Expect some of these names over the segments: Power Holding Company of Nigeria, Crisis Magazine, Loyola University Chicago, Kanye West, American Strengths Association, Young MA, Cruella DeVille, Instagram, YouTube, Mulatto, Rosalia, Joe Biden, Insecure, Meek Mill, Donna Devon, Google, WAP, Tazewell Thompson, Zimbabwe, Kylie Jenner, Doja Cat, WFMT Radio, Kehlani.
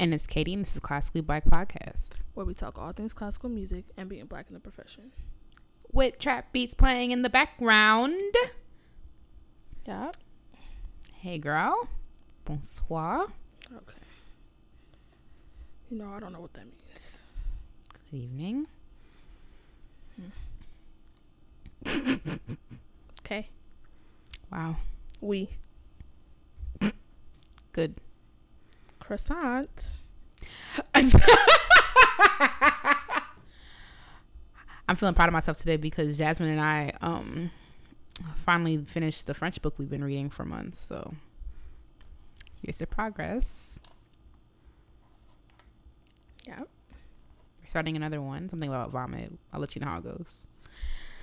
And it's Katie, and this is Classically Black Podcast, where we talk all things classical music and being black in the profession, with trap beats playing in the background. Yeah. Hey, girl. Bonsoir. Okay. No, I don't know what that means. Good evening. Okay. Wow. We. Good. Croissant. I'm feeling proud of myself today because Jasmine and I finally finished the French book we've been reading for months. So here's the progress. Yep. We're starting another one. Something about vomit. I'll let you know how it goes.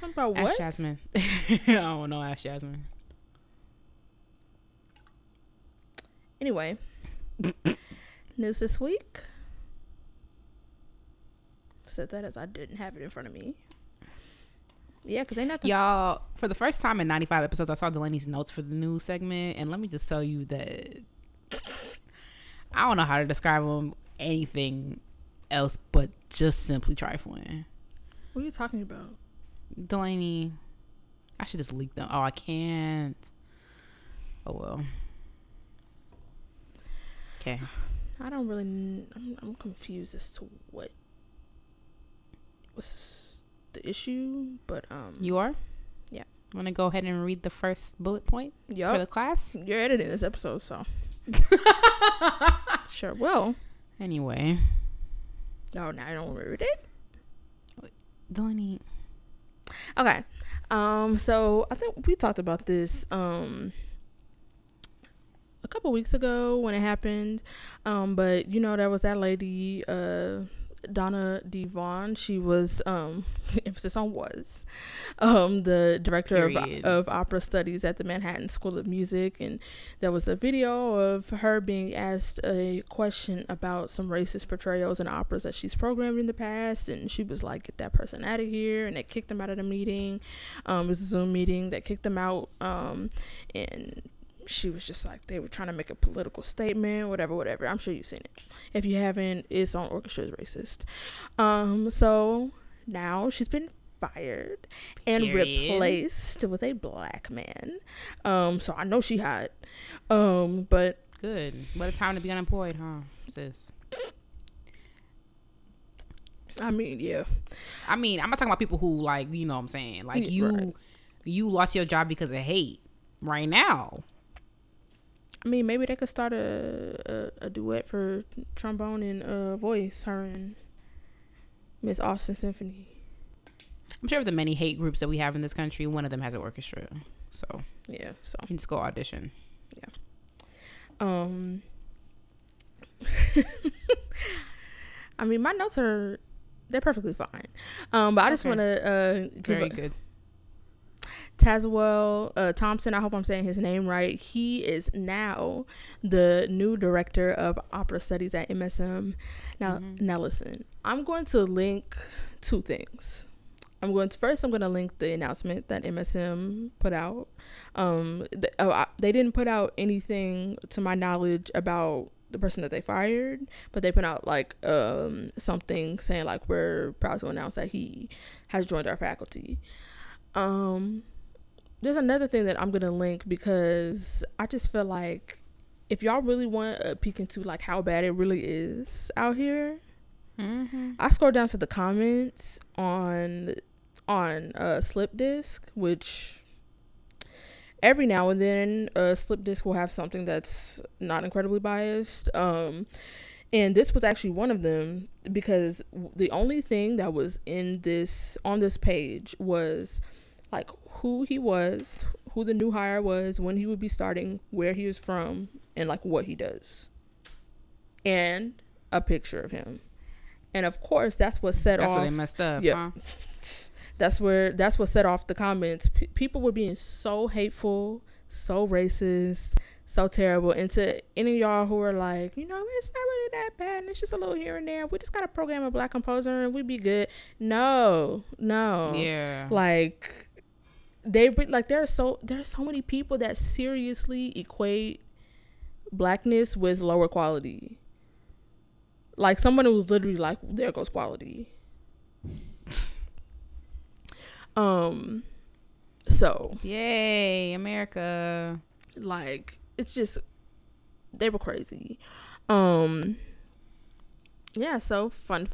About what? Ask Jasmine. I don't know. Ask Jasmine. Anyway. News this week. Said that as I didn't have it in front of me. Yeah, because ain't nothing. Y'all, for the first time in 95 episodes, I saw Delaney's notes for the news segment. And let me just tell you that I don't know how to describe them. Anything else but just simply trifling. What are you talking about, Delaney? I should just leak them. Oh, I can't. Oh well. Okay. I don't really. I'm confused as to what was the issue, but you are. Yeah. Want to go ahead and read the first bullet point? Yep. For the class. You're editing this episode, so sure will. Anyway. Oh, now I don't read it. Delaney. Okay. So I think we talked about this a couple weeks ago when it happened. But you know, there was that lady, Donna Devon. She was emphasis on was the director of opera studies at the Manhattan School of Music, and there was a video of her being asked a question about some racist portrayals in operas that she's programmed in the past, and she was like, "Get that person out of here," and they kicked them out of the meeting. It was a Zoom meeting that kicked them out, and she was just like, they were trying to make a political statement, whatever. I'm sure you've seen it. If you haven't, it's on Orchestra is Racist. So now she's been fired and replaced with a black man. So I know she hot. But good. What a time to be unemployed, huh, sis? I mean, yeah. I mean, I'm not talking about people who, like, you know what I'm saying? Like, yeah, you lost your job because of hate right now. I mean, maybe they could start a duet for trombone and voice, her and Miss Austin Symphony. I'm sure of the many hate groups that we have in this country, one of them has an orchestra. So yeah, so you can just go audition. Yeah. I mean, my notes are, they're perfectly fine. But I just want to very good. Tazewell Thompson, I hope I'm saying his name right. He is now the new director of opera studies at MSM. Now listen, I'm going to link two things. I'm going to link the announcement that MSM put out. They didn't put out anything to my knowledge about the person that they fired, but they put out like something saying like, "We're proud to announce that he has joined our faculty." There's another thing that I'm going to link because I just feel like if y'all really want a peek into like how bad it really is out here, I scroll down to the comments on Slipdisc, which every now and then Slipdisc will have something that's not incredibly biased. And this was actually one of them because the only thing that was on this page was like who he was, who the new hire was, when he would be starting, where he was from, and like what he does, and a picture of him. And of course, that's what they messed up. Yeah, huh? That's what set off the comments. People were being so hateful, so racist, so terrible. And to any of y'all who are like, you know, it's not really that bad, and it's just a little here and there, we just gotta program a black composer and we'd be good. No, yeah, like. There are so many people that seriously equate blackness with lower quality. Like, someone who was literally like, there goes quality. So. Yay, America. Like, it's just, they were crazy. Yeah, so fun.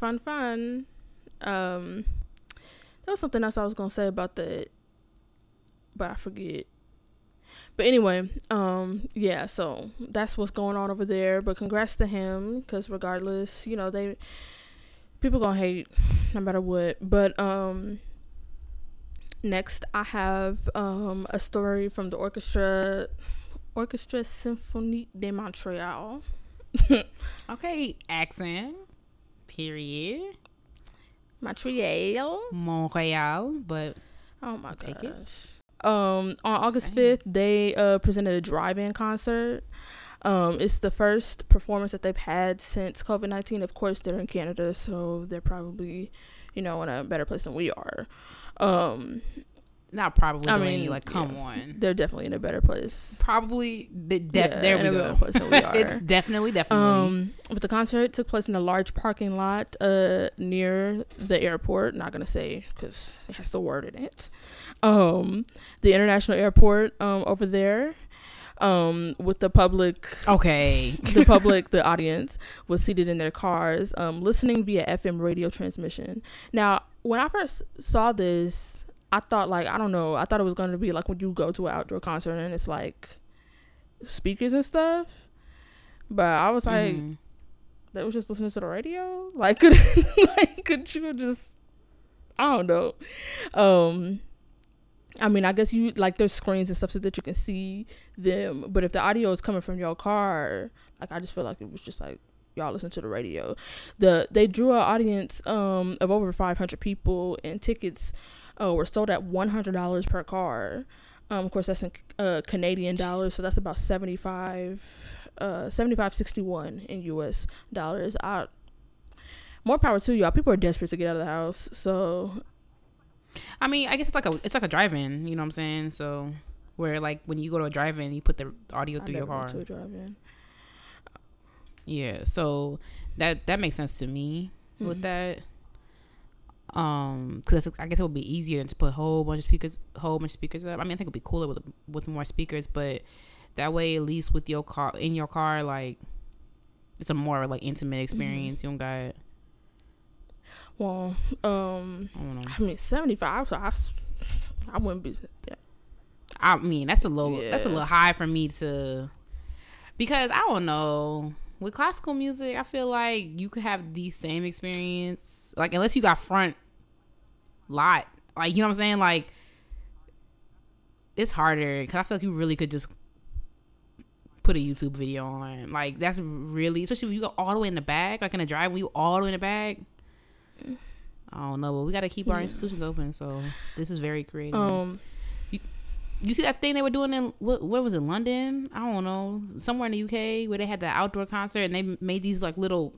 There was something else I was going to say about that, but I forget. But anyway, yeah, so that's what's going on over there. But congrats to him, because regardless, you know, people going to hate no matter what. But next I have a story from the Orchestra Symphonie de Montreal. Okay, accent, period. Montreal, but oh my gosh. On August 5th, they presented a drive-in concert. It's the first performance that they've had since COVID-19. Of course, they're in Canada, so they're probably, you know, in a better place than we are. Not probably. I mean, like, come on. They're definitely in a better place. Probably. There we go. Place we are. It's definitely. But the concert took place in a large parking lot near the airport. Not going to say because it has the word in it. The international airport over there, with the public. Okay. The audience was seated in their cars, listening via FM radio transmission. Now, when I first saw this, I thought, like, I don't know. I thought it was going to be, like, when you go to an outdoor concert and it's, like, speakers and stuff. But I was like, they was just listening to the radio? Like, could you just, I don't know. I mean, I guess you, like, there's screens and stuff so that you can see them. But if the audio is coming from your car, like, I just feel like it was just, like, y'all listen to the radio. They drew an audience of over 500 people, and tickets were sold at $100 per car. Of course, that's in Canadian dollars, so that's about 75.61 in US dollars. More power to y'all. People are desperate to get out of the house, so I mean, I guess it's like a drive-in. You know what I'm saying? So where, like, when you go to a drive-in, you put the audio through your car. I never went to a drive-in. Yeah, so that makes sense to me with that. Because I guess it would be easier to put a whole bunch of speakers up. I mean, I think it'd be cooler with more speakers, but that way, at least with your car, in your car, like, it's a more, like, intimate experience. You don't got it. Well, I mean, 75. So I wouldn't be. Yeah. I mean, that's a little high for me to. Because I don't know, with classical music, I feel like you could have the same experience, like, unless you got front lot, like, you know what I'm saying? Like, it's harder because I feel like you really could just put a YouTube video on. Like, that's really, especially if you go all the way in the back, like in a drive, when you all the way in the back. I don't know, but we got to keep our institutions open. So this is very creative. You see that thing they were doing in, what was it, London? I don't know. Somewhere in the UK where they had the outdoor concert and they made these, like, little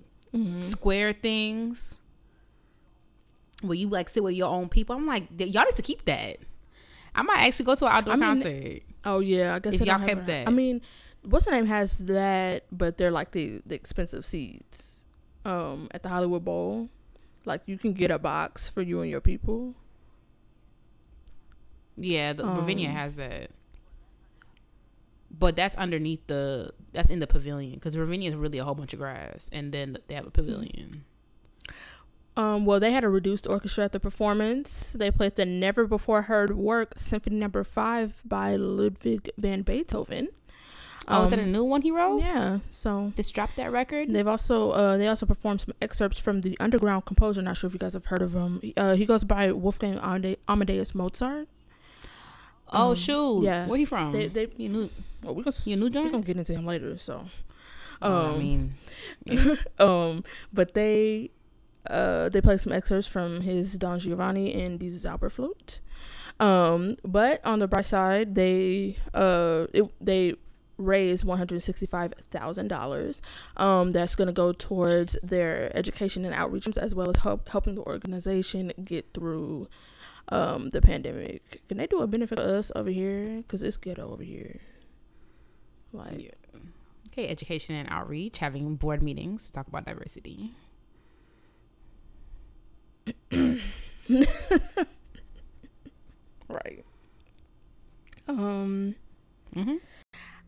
square things where you, like, sit with your own people. I'm like, y'all need to keep that. I might actually go to an outdoor concert. Oh, yeah. I guess if y'all kept that. I mean, what's the name has that, but they're, like, the expensive seats at the Hollywood Bowl. Like, you can get a box for you and your people. Yeah, the Ravinia has that, but that's underneath that's in the pavilion, because Ravinia is really a whole bunch of grass, and then they have a pavilion. Well, they had a reduced orchestra at the performance. They played the never before heard work, Symphony Number 5 by Ludwig van Beethoven. Oh, is that a new one he wrote? Yeah, so just dropped that record. They've also they also performed some excerpts from the underground composer. Not sure if you guys have heard of him. He goes by Wolfgang Amadeus Mozart. Oh, shoot. Yeah. Where he from? They you knew. Oh, we're gonna get into him later, so. I mean. Yeah. But they play some excerpts from his Don Giovanni and these Zauberflöte. But on the bright side, they raised $165,000. That's going to go towards their education and outreach, as well as helping the organization get through the pandemic. Can they do a benefit for us over here? Because it's ghetto over here. Like, yeah. Okay, education and outreach, having board meetings to talk about diversity. Right. Mm-hmm.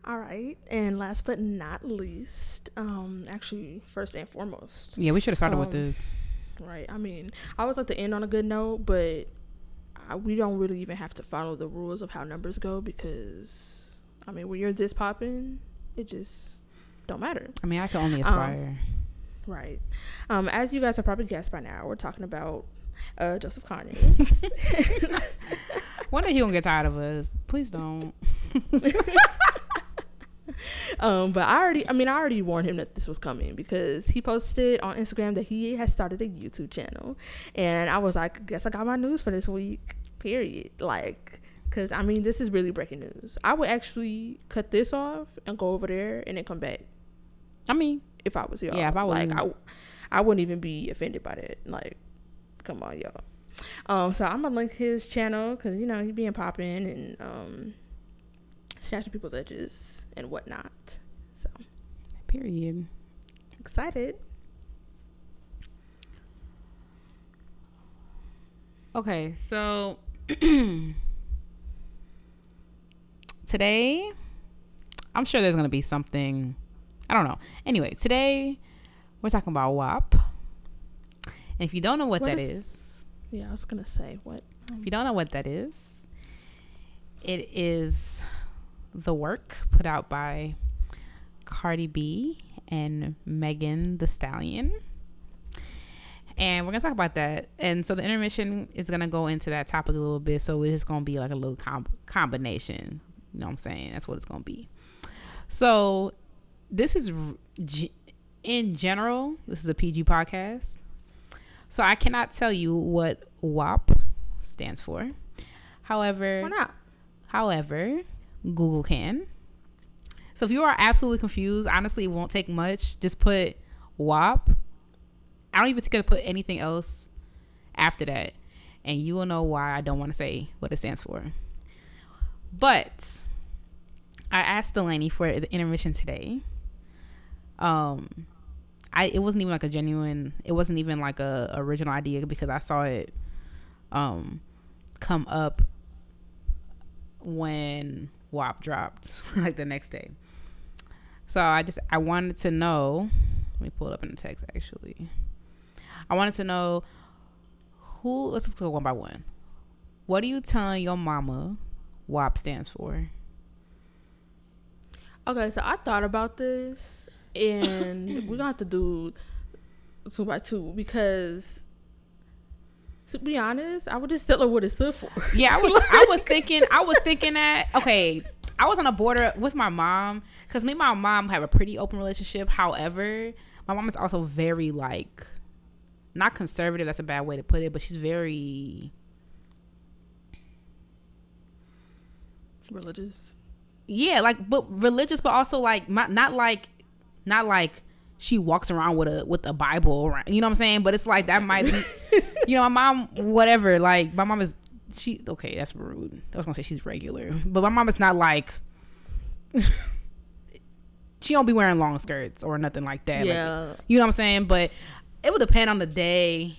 All right, and last but not least, actually, first and foremost. Yeah, we should have started with this. Right. I mean, I always like to end on a good note, but we don't really even have to follow the rules of how numbers go because, I mean, when you're this popping, it just don't matter. I mean, I can only aspire. Right. As you guys have probably guessed by now, we're talking about Joseph Connors. One day he gonna get tired of us. Please don't. But I already warned him that this was coming because he posted on Instagram that he has started a YouTube channel, and I was like, guess I got my news for this week, period. Like, because I mean, this is really breaking news. I would actually cut this off and go over there and then come back. I mean, if I was y'all, yeah, if I was, like, I wouldn't even be offended by that. Like, come on, y'all. So I'm gonna link his channel because, you know, he being popping and snatching people's edges and whatnot. So, period. Excited. Okay, so today, I'm sure there's gonna be something. I don't know. Anyway, today we're talking about WAP. And if you don't know what that is, yeah, I was gonna say what. If you don't know what that is, it is the work put out by Cardi B and Megan Thee Stallion, and we're gonna talk about that. And so the intermission is gonna go into that topic a little bit, so it's gonna be like a little combination, you know what I'm saying? That's what it's gonna be. So this is, in general, this is a PG podcast, so I cannot tell you what WAP stands for. However, why not? However, Google can. So if you are absolutely confused, honestly, it won't take much. Just put WAP. I don't even think I put anything else after that, and you will know why I don't want to say what it stands for. But I asked Delaney for the intermission today. It wasn't even like a genuine. It wasn't even like a original idea because I saw it come up when WAP dropped like the next day. So I wanted to know, let me pull it up in the text actually. I wanted to know who, let's just go one by one. What are you telling your mama WAP stands for? Okay, so I thought about this and we're gonna have to do 2 by 2 because, to be honest, I would just tell her what it stood for. Yeah, I was thinking that, okay, I was on a border with my mom because me and my mom have a pretty open relationship. However, my mom is also very, like, not conservative, that's a bad way to put it, but she's very religious. Yeah, like, but religious, but also like not like she walks around with a Bible around, you know what I'm saying? But it's like, that might be, you know, my mom, whatever, like, my mom is, she, okay, that's rude. I was gonna say she's regular, but my mom is not like, she don't be wearing long skirts or nothing like that. Yeah. Like, you know what I'm saying? But it would depend on the day.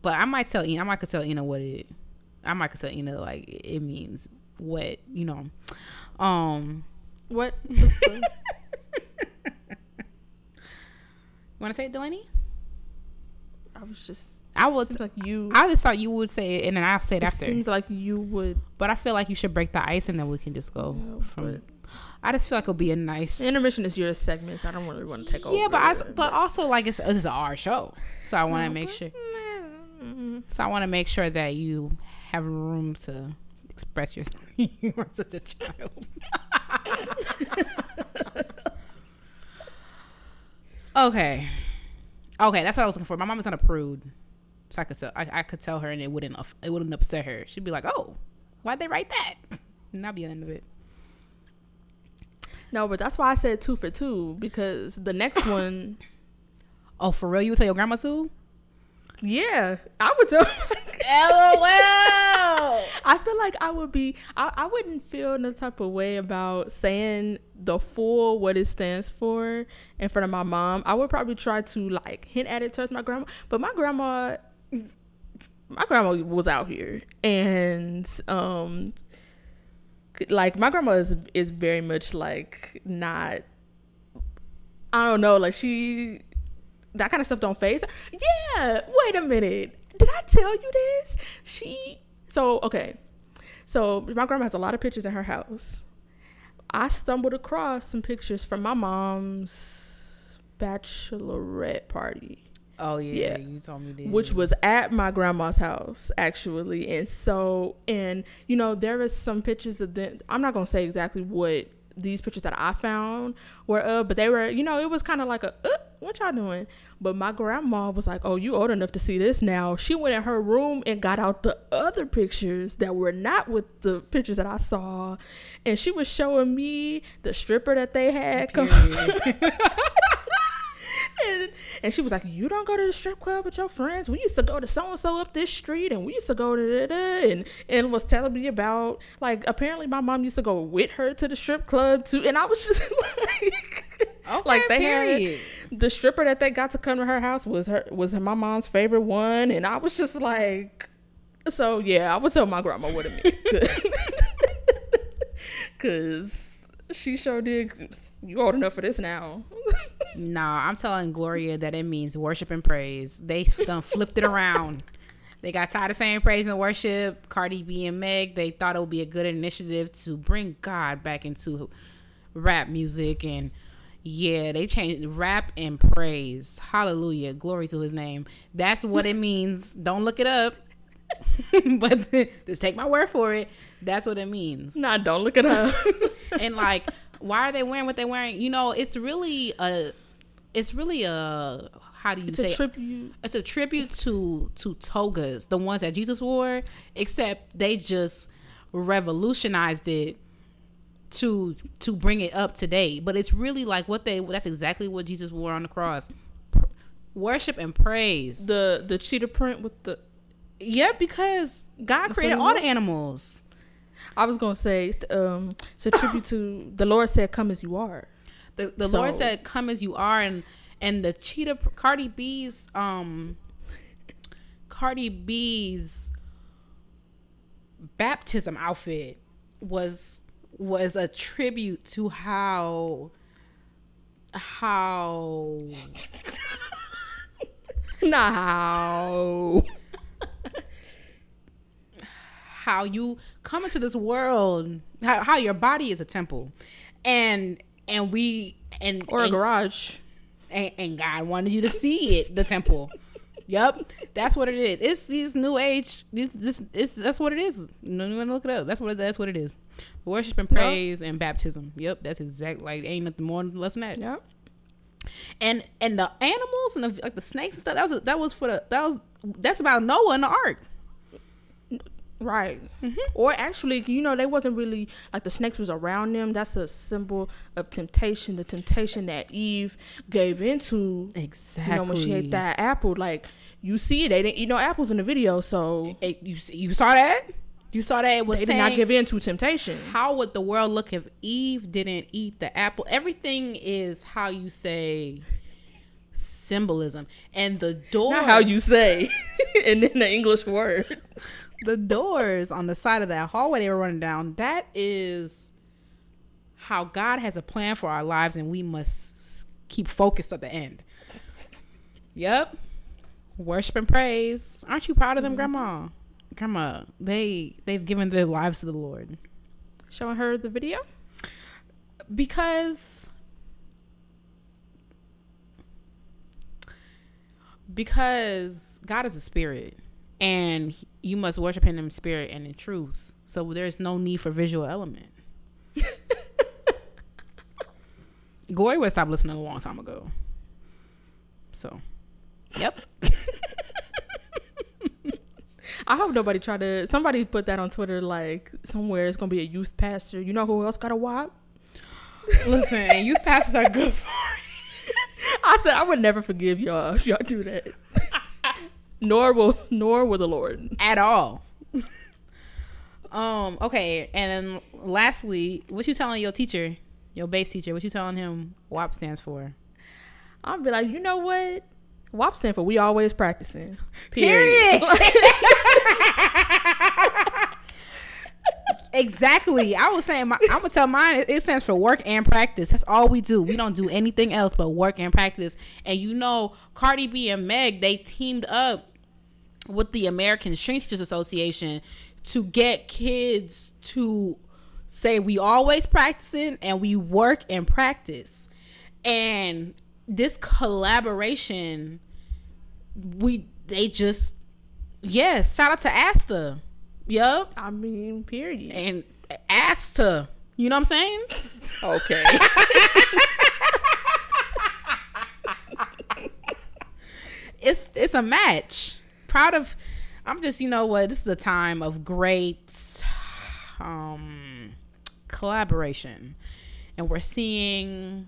But I might tell Ina like it means what, you know. What? You want to say it, Delaney? I just thought you would say it, and then I'll say it after. It seems like you would. But I feel like you should break the ice, and then we can just go from it. I just feel like it'll be a nice... The intermission is your segment, so I don't really want to take over. Yeah, but also, like, it's our show. So I want to make sure... So I want to make sure that you have room to express yourself. You are such a child. Okay, that's what I was looking for. My mom is not a prude, so I could tell her, and it wouldn't upset her. She'd be like, "Oh, why'd they write that?" And that'd be the end of it. No, but that's why I said 2 for 2 because the next one. Oh, for real? You would tell your grandma too? Yeah, I would tell. LOL. I feel like I would be, I wouldn't feel no type of way about saying the full what it stands for in front of my mom. I would probably try to like hint at it towards my grandma, but my grandma was out here, and like my grandma is very much like not, I don't know, like she, that kind of stuff don't phase her. Yeah, wait a minute, did I tell you this? So my grandma has a lot of pictures in her house. I stumbled across some pictures from my mom's bachelorette party. Oh, yeah, you told me that. Which was at my grandma's house, actually. And so, and, you know, there is some pictures of them. I'm not going to say exactly what these pictures that I found were of, but they were, you know, it was kind of like a, what y'all doing? But my grandma was like, oh, you old enough to see this now. She went in her room and got out the other pictures that were not with the pictures that I saw. And she was showing me the stripper that they had. And she was like, you don't go to the strip club with your friends? We used to go to so-and-so up this street, and we used to go to da-da, and was telling me about, like, apparently my mom used to go with her to the strip club, too. And I was just like... Okay, like they period. Had the stripper that they got to come to her house was my mom's favorite one. And I was just like... So, yeah, I would tell my grandma what it meant. Because... she sure did. You old enough for this now. Nah, I'm telling Gloria that it means worship and praise. They done flipped it around. They got tired of saying praise and worship. Cardi B and Meg, they thought it would be a good initiative to bring God back into rap music. And yeah, they changed rap and praise. Hallelujah. Glory to his name. That's what it means. Don't look it up. But just take my word for it. That's what it means. Nah, don't look it up. And like, why are they wearing what they're wearing? You know, it's really a how do you say? It's a tribute. It's a tribute to togas, the ones that Jesus wore, except they just revolutionized it to bring it up to date. But it's really like that's exactly what Jesus wore on the cross. Worship and praise. The cheetah print with the. Yeah, because God created all the animals. I was going to say, it's a tribute to the Lord said, come as you are. The Lord said, come as you are. And the cheetah, Cardi B's baptism outfit was a tribute to how no. How you come into this world, how your body is a temple, and a garage, and God wanted you to see it, the temple. Yep, that's what it is. It's these new age. That's what it is. No one to look it up. That's what it is. Worship and praise and baptism. Yep, that's exact. Like ain't nothing more less than that. Yep. And the animals and the, like the snakes and stuff. That's about Noah and the ark. Right. Mm-hmm. Or actually, you know, they wasn't really like the snakes was around them. That's a symbol of temptation. The temptation that Eve gave into. Exactly. You know, when she ate that apple, like you see, they didn't eat no apples in the video. So you saw that? You saw that it was they saying, did not give in to temptation. How would the world look if Eve didn't eat the apple? Everything is how you say symbolism. And the door. Not how you say. And then the English word. The doors on the side of that hallway they were running down, that is how God has a plan for our lives, and we must keep focused at the end. Yep. Worship and praise. Aren't you proud of them, Grandma? Grandma, they've given their lives to the Lord. Showing her the video? Because God is a spirit. And you must worship him in spirit and in truth. So there's no need for visual element. Glory would stop listening a long time ago. So, yep. I hope somebody put that on Twitter, like somewhere it's going to be a youth pastor. You know who else got a WAP? Listen, and youth pastors are good for it. I said, I would never forgive y'all if y'all do that. Nor will the Lord. At all. Okay, and then lastly, what you telling your teacher, your bass teacher, what you telling him WAP stands for? I'll be like, you know what? WAP stands for we always practicing. Period. Exactly. I was saying, I'm gonna tell mine. It stands for work and practice. That's all we do. We don't do anything else but work and practice. And you know, Cardi B and Meg, they teamed up with the American Strengths Association to get kids to say we always practicing and we work and practice. And this collaboration, shout out to ASTA. Yup. I mean, period. And ASTA. You know what I'm saying? Okay. It's a match. This is a time of great collaboration. And we're seeing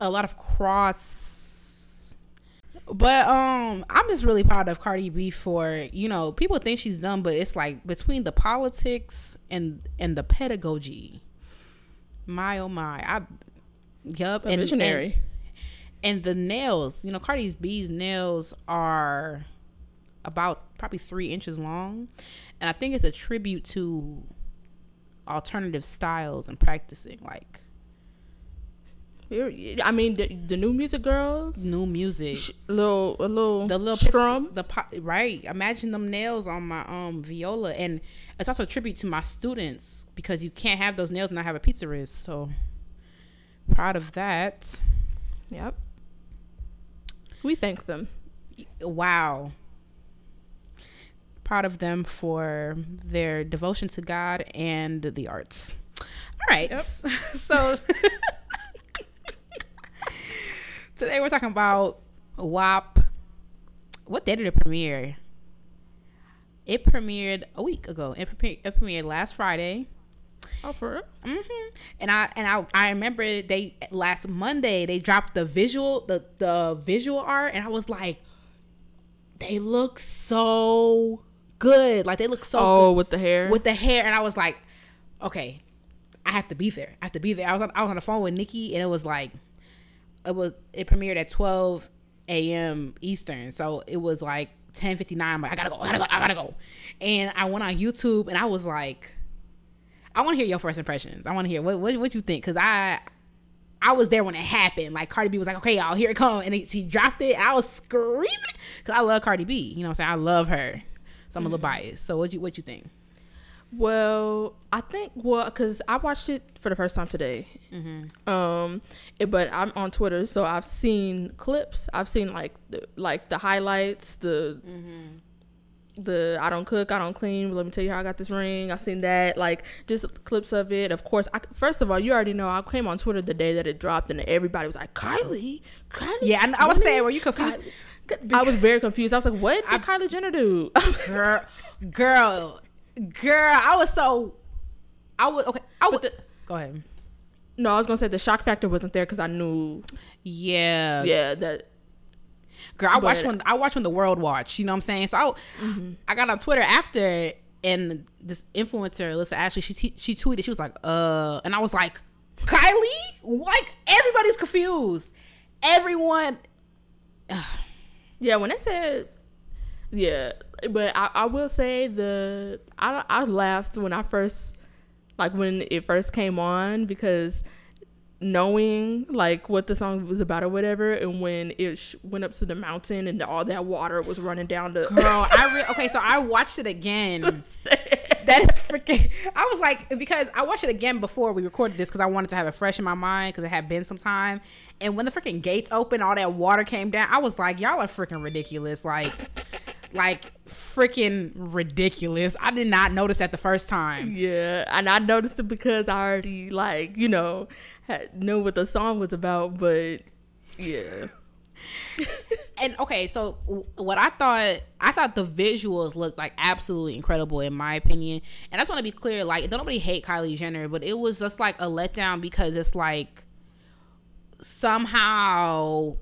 a lot of But I'm just really proud of Cardi B for, you know, people think she's done, but it's like between the politics and the pedagogy. My oh my. Visionary. And the nails, you know, Cardi B's nails are about probably 3 inches long. And I think it's a tribute to alternative styles and practicing, like. I mean, the new music girls. New music. The little strum. Right. Imagine them nails on my viola. And it's also a tribute to my students because you can't have those nails and not have a pizza wrist. So, proud of that. Yep. We thank them. Wow. Proud of them for their devotion to God and the arts. All right. Yep. So... Today we're talking about WAP. What day did it premiere? It premiered a week ago. It premiered last Friday. Oh, for real? Mm-hmm. And I remember last Monday they dropped the visual art, and I was like, they look so good. Like they look so good. With the hair, and I was like, okay, I have to be there. I was on the phone with Nikki, and it was like. It premiered at 12 a.m. Eastern, so it was like 10:59. I'm like, I gotta go. And I went on YouTube, and I was like, I want to hear your first impressions. I want to hear what you think, because I was there when it happened. Like Cardi B was like, okay, y'all, here it comes, and she dropped it. I was screaming because I love Cardi B. You know what I'm saying? I love her, so I'm a little biased. So what you think? Well, I think because I watched it for the first time today, but I'm on Twitter, so I've seen clips. I've seen like the highlights. The I don't cook, I don't clean. But let me tell you how I got this ring. I've seen that, like just clips of it. Of course, first of all, you already know I came on Twitter the day that it dropped, and everybody was like, "Kylie." Yeah, I was saying, were you confused? I was very confused. I was like, "What did Kylie Jenner do?" Girl. Girl, go ahead. No, I was gonna say the shock factor wasn't there because I knew. Yeah. That girl, I watched when the world watched. You know what I'm saying? So I got on Twitter after, and this influencer, Alyssa Ashley, she tweeted. She was like, and I was like, Kylie, like everybody's confused. Everyone. Yeah, when they said. Yeah, but I will say I laughed when I first, like when it first came on, because knowing like what the song was about or whatever, and when it went up to the mountain and all that water was running down the girl. Okay, so I watched it again. That is freaking. I was like, because I watched it again before we recorded this because I wanted to have it fresh in my mind because it had been some time. And when the freaking gates opened, all that water came down. I was like, y'all are freaking ridiculous. Like freaking ridiculous. I did not notice at the first time. Yeah, and I noticed it because I already like, you know, knew what the song was about, but yeah. And okay, so what I thought the visuals looked like absolutely incredible in my opinion. And I just want to be clear, like don't nobody hate Kylie Jenner, but it was just like a letdown because it's like somehow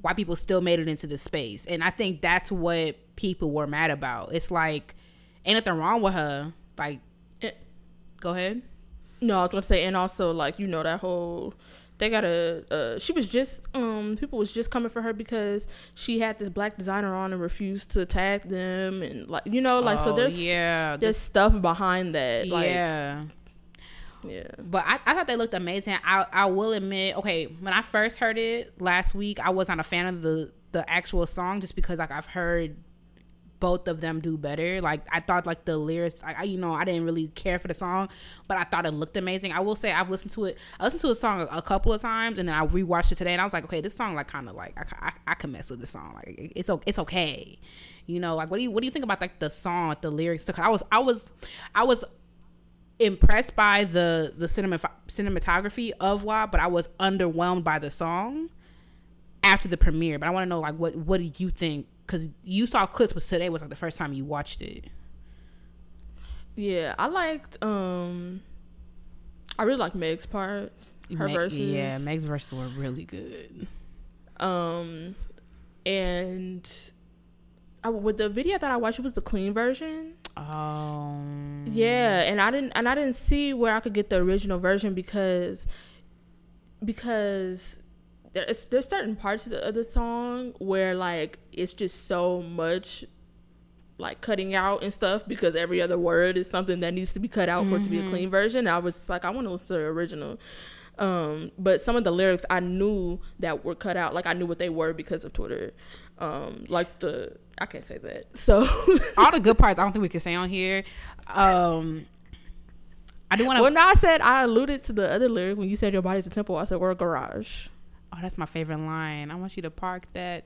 white people still made it into the space. And I think that's what people were mad about. It's like, ain't nothing wrong with her. Like, go ahead. No, I was going to say, and also, like, you know, that whole... They got a, she was just, people was just coming for her because she had this black designer on and refused to tag them. And like, you know, like, oh, so there's, yeah, there's stuff behind that. Like, yeah. Yeah. But I thought they looked amazing. I will admit, okay, when I first heard it last week, I was not a fan of the actual song just because, like, I've heard both of them do better. Like, I thought, like, the lyrics, like, you know, I didn't really care for the song, but I thought it looked amazing. I will say I listened to a song a couple of times, and then I rewatched it today, and I was like, okay, this song, like, kind of, like, I can mess with this song. Like, it's okay, you know. Like, what do you think about, like, the song, like, the lyrics? Because I was impressed by the cinematography of WAP, but I was underwhelmed by the song after the premiere. But I want to know, like, what do you think? Because you saw clips, but today was, like, the first time you watched it. Yeah, I liked, I really liked Meg's parts, her verses. Yeah, Meg's verses were really good. And with the video that I watched, it was the clean version. Oh. Yeah, and I didn't see where I could get the original version because there's certain parts of the song where, like, it's just so much, like, cutting out and stuff because every other word is something that needs to be cut out for it to be a clean version. And I was like, I want to listen to the original. But some of the lyrics I knew that were cut out. Like, I knew what they were because of Twitter. I can't say that. So all the good parts I don't think we can say on here. I do want to. Well, no, I alluded to the other lyric when you said your body's a temple. I said we're a garage. Oh, that's my favorite line. I want you to park that.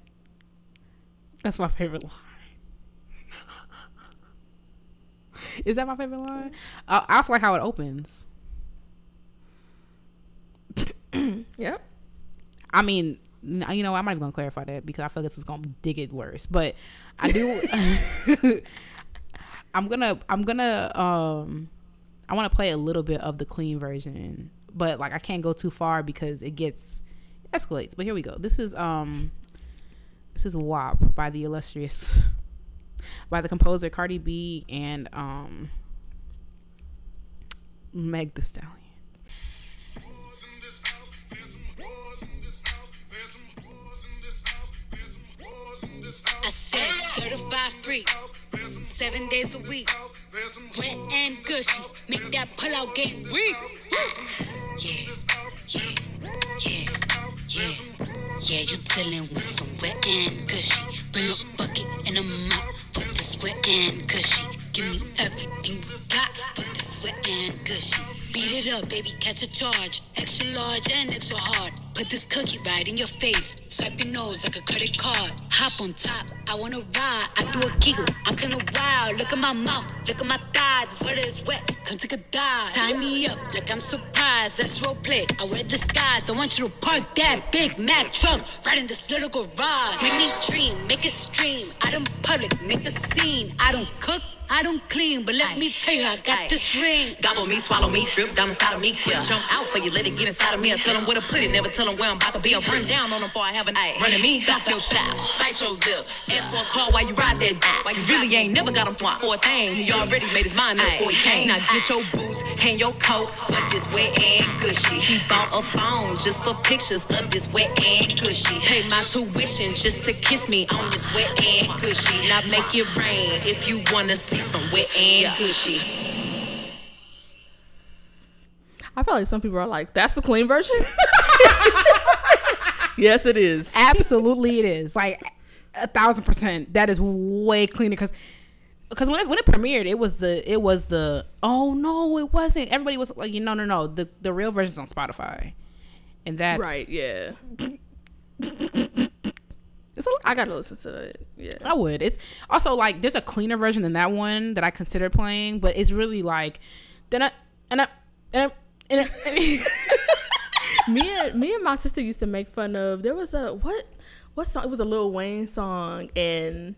That's my favorite line. Is that my favorite line? I also like how it opens. Yep. I mean, you know, I'm not even going to clarify that because I feel this is going to dig it worse. But I do. I want to play a little bit of the clean version. But, like, I can't go too far because it gets... escalates. But here we go. This is WAP by the illustrious, by the composer Cardi B and Meg Thee Stallion. I said certified free 7 days a week, wet and gushy, make that pull out game weak. Yeah, you dealing with some wet and gushy. Bring a bucket and a mop for this wet and gushy. Give me everything you got for this wet and gushy. Beat it up, baby, catch a charge. Extra large and extra hard. Put this cookie right in your face. Swipe your nose like a credit card. Hop on top, I wanna ride. I do a giggle, I'm kinda wild. Look at my mouth, look at my thighs. This water is wet, come take a dive. Tie me up like I'm surprised. That's roleplay, I wear disguise. I want you to park that Big Mac truck right in this little garage. Make me dream, make it stream. I don't public, make a scene. I don't cook, I don't clean, but let me tell you, I got this ring. Gobble me, swallow me, drip down inside of me. Quick jump out for you, let it get inside of me. I tell them where to put it, never tell them where I'm about to be. I'll bring down on them before I have an eye. Running me, top your shot, bite your lip. Ask for a call while you ride that dick. While you really ain't never got him for a thing. He already made his mind up before he came. Now get your boots, hang your coat, fuck this wet and gushy. He bought a phone just for pictures of this wet and gushy. Pay my tuition just to kiss me on this wet and gushy. Now make it rain if you wanna see some wet and gushy. I feel like some people are like, that's the clean version. Yes, it is. Absolutely, it is. Like 1,000%. That is way cleaner because when it premiered, it was the oh no, it wasn't. Everybody was like, no. The real version's on Spotify, and that's right. Yeah. I gotta listen to that. Yeah, I would. It's also like there's a cleaner version than that one that I consider playing, but it's really like me and my sister used to make fun of. There was a what song? It was a Lil Wayne song, and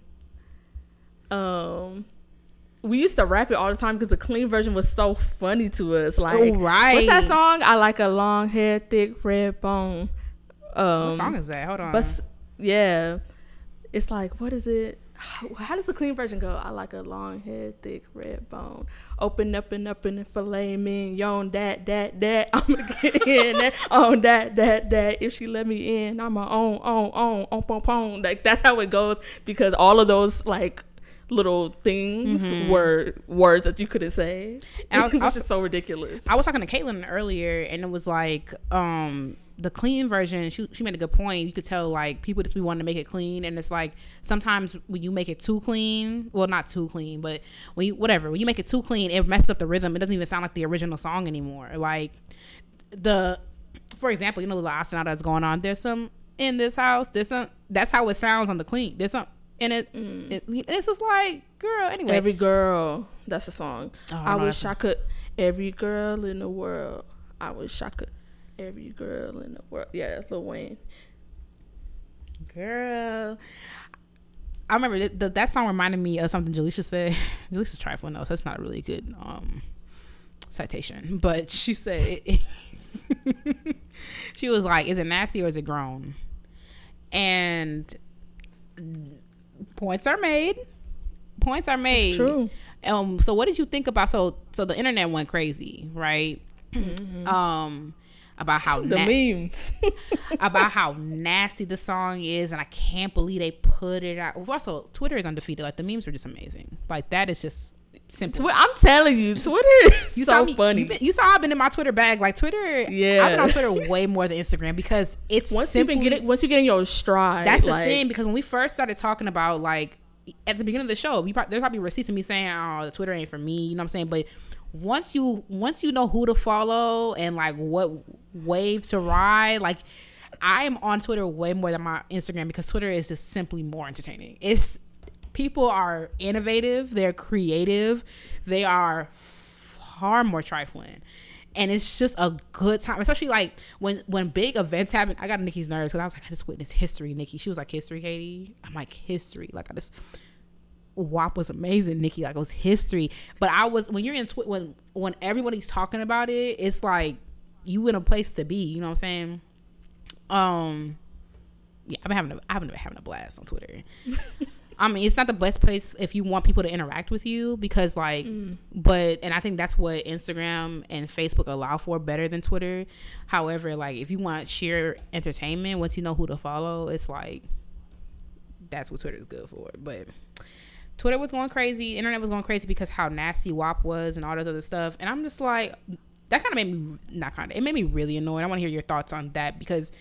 we used to rap it all the time because the clean version was so funny to us. Like, oh, right. What's that song? I like a long hair, thick red bone. What song is that? Hold on. yeah, it's like, what is it? How does the clean version go? I like a long hair, thick red bone. Open up and fillet me. Yon that. I'm going to get in that. On that. If she let me in, I'm a on. Like, that's how it goes, because all of those, like, little things were words that you couldn't say. It was just so ridiculous. I was talking to Caitlin earlier, and it was like, the clean version, she made a good point. You could tell, like, people just, we want to make it clean, and it's like, sometimes when you make it too clean, well, not too clean, but when you make it too clean, it messed up the rhythm. It doesn't even sound like the original song anymore. Like, for example, you know, the asana that's going on, there's some in this house, there's some, that's how it sounds on the clean. There's some in it, it's just like, girl, anyway. Every girl, that's a song. Oh, I wish I could, every girl in the world, I wish I could. Every girl in the world. Yeah, that's Lil Wayne. Girl. I remember that song reminded me of something Jaleesha said. Jaleesha's trifling, though, so it's not a really good citation. But she said, she was like, is it nasty or is it grown? And points are made. Points are made. It's true. So what did you think about, so the internet went crazy, right? Mm-hmm. About how memes about how nasty the song is, and I can't believe they put it out. Also, Twitter is undefeated. Like, the memes are just amazing. Like, that is just simple. I'm telling you, Twitter is funny. You saw I've been in my Twitter bag. Like, Twitter, yeah, I've been on Twitter way more than Instagram, because it's once you get in your stride. That's the thing, because when we first started talking about, like, at the beginning of the show, there's probably receipts of me saying, oh, Twitter ain't for me, you know what I'm saying? But once you know who to follow and, like, what wave to ride, like, I am on Twitter way more than my Instagram, because Twitter is just simply more entertaining. It's, people are innovative, they're creative, they are far more trifling, and it's just a good time, especially like when big events happen. I got Nikki's nerves, because I was like, I just witnessed history, Nikki. She was like, history, Katie? I'm like, history. Like, I just, WAP was amazing, Nikki. Like, it was history. But I was, when you're in when everybody's talking about it, it's like, you in a place to be, you know what I'm saying? Yeah, I've been having a blast on Twitter. I mean, it's not the best place if you want people to interact with you, because, like, and I think that's what Instagram and Facebook allow for better than Twitter. However, like, if you want sheer entertainment, once you know who to follow, it's like, that's what Twitter is good for. But Twitter was going crazy, internet was going crazy, because how nasty WAP was and all that other stuff. And I'm just like, that kind of made me, it made me really annoyed. I want to hear your thoughts on that, because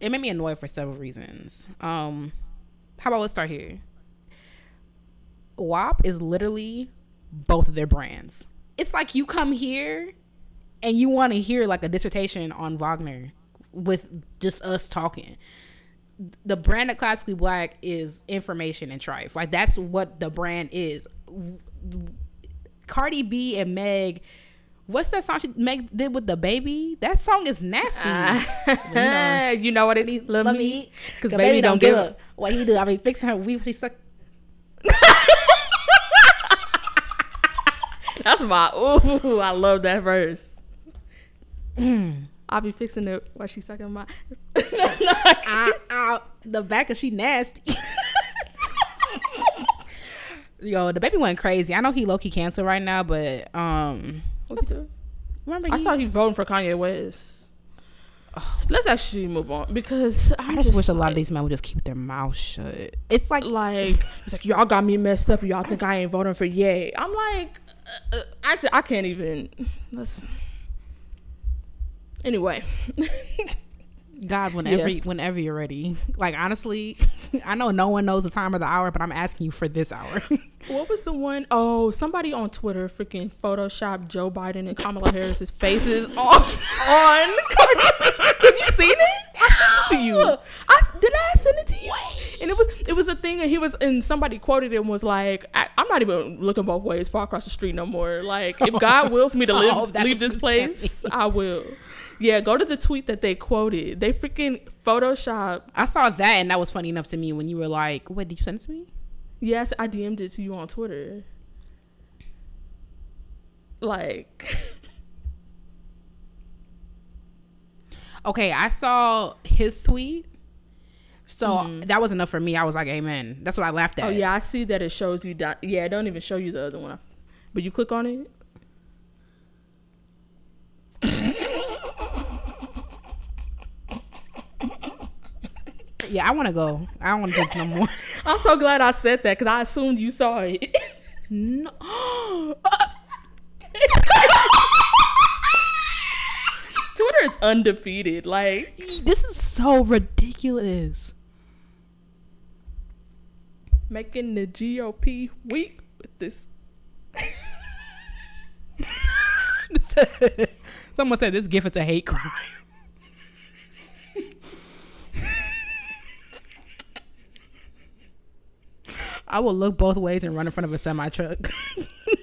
it made me annoyed for several reasons. How about, let's start here. WAP is literally both of their brands. It's like, you come here and you want to hear, like, a dissertation on Wagner with just us talking. The brand of Classically Black is information and trife. Like, that's what the brand is. Cardi B and Meg, what's that song Meg did with the baby? That song is nasty. You know what it is? Let me eat. Because baby don't give up. What he do? I mean, fixing her weave, she suck. That's my, ooh, I love that verse. I'll be fixing it while she's sucking my. The back of she nasty. Yo, the baby went crazy. I know he low-key canceled right now, but remember I saw he voting for Kanye West. Let's actually move on, because I just wish, like, a lot of these men would just keep their mouth shut. It's like it's like, y'all got me messed up. Y'all think I ain't voting for Ye. I'm like, I can't even. Let's. Anyway, God, whenever you're ready. Like, honestly, I know no one knows the time or the hour, but I'm asking you for this hour. What was the one? Oh, somebody on Twitter freaking photoshopped Joe Biden and Kamala Harris's faces on. Have you seen it? I sent it to you. Did I send it to you? And it was a thing, and he was, and somebody quoted it and was like, I'm not even looking both ways, far across the street no more. Like, if God wills me to leave this place, I will. Yeah, go to the tweet that they quoted. They freaking photoshopped. I saw that, and that was funny enough to me when you were like, "Wait, did you send it to me?" Yes, I DM'd it to you on Twitter. Like, okay, I saw his tweet, So that was enough for me. I was like, amen. That's what I laughed at. Oh yeah, I see that it shows you that. Yeah, it don't even show you the other one. But you click on it. Yeah, I want to go. I don't want to dance no more. I'm so glad I said that because I assumed you saw it. No. Twitter is undefeated. Like, this is so ridiculous. Making the GOP weak with this. Someone said this gif is a hate crime. I will look both ways and run in front of a semi truck.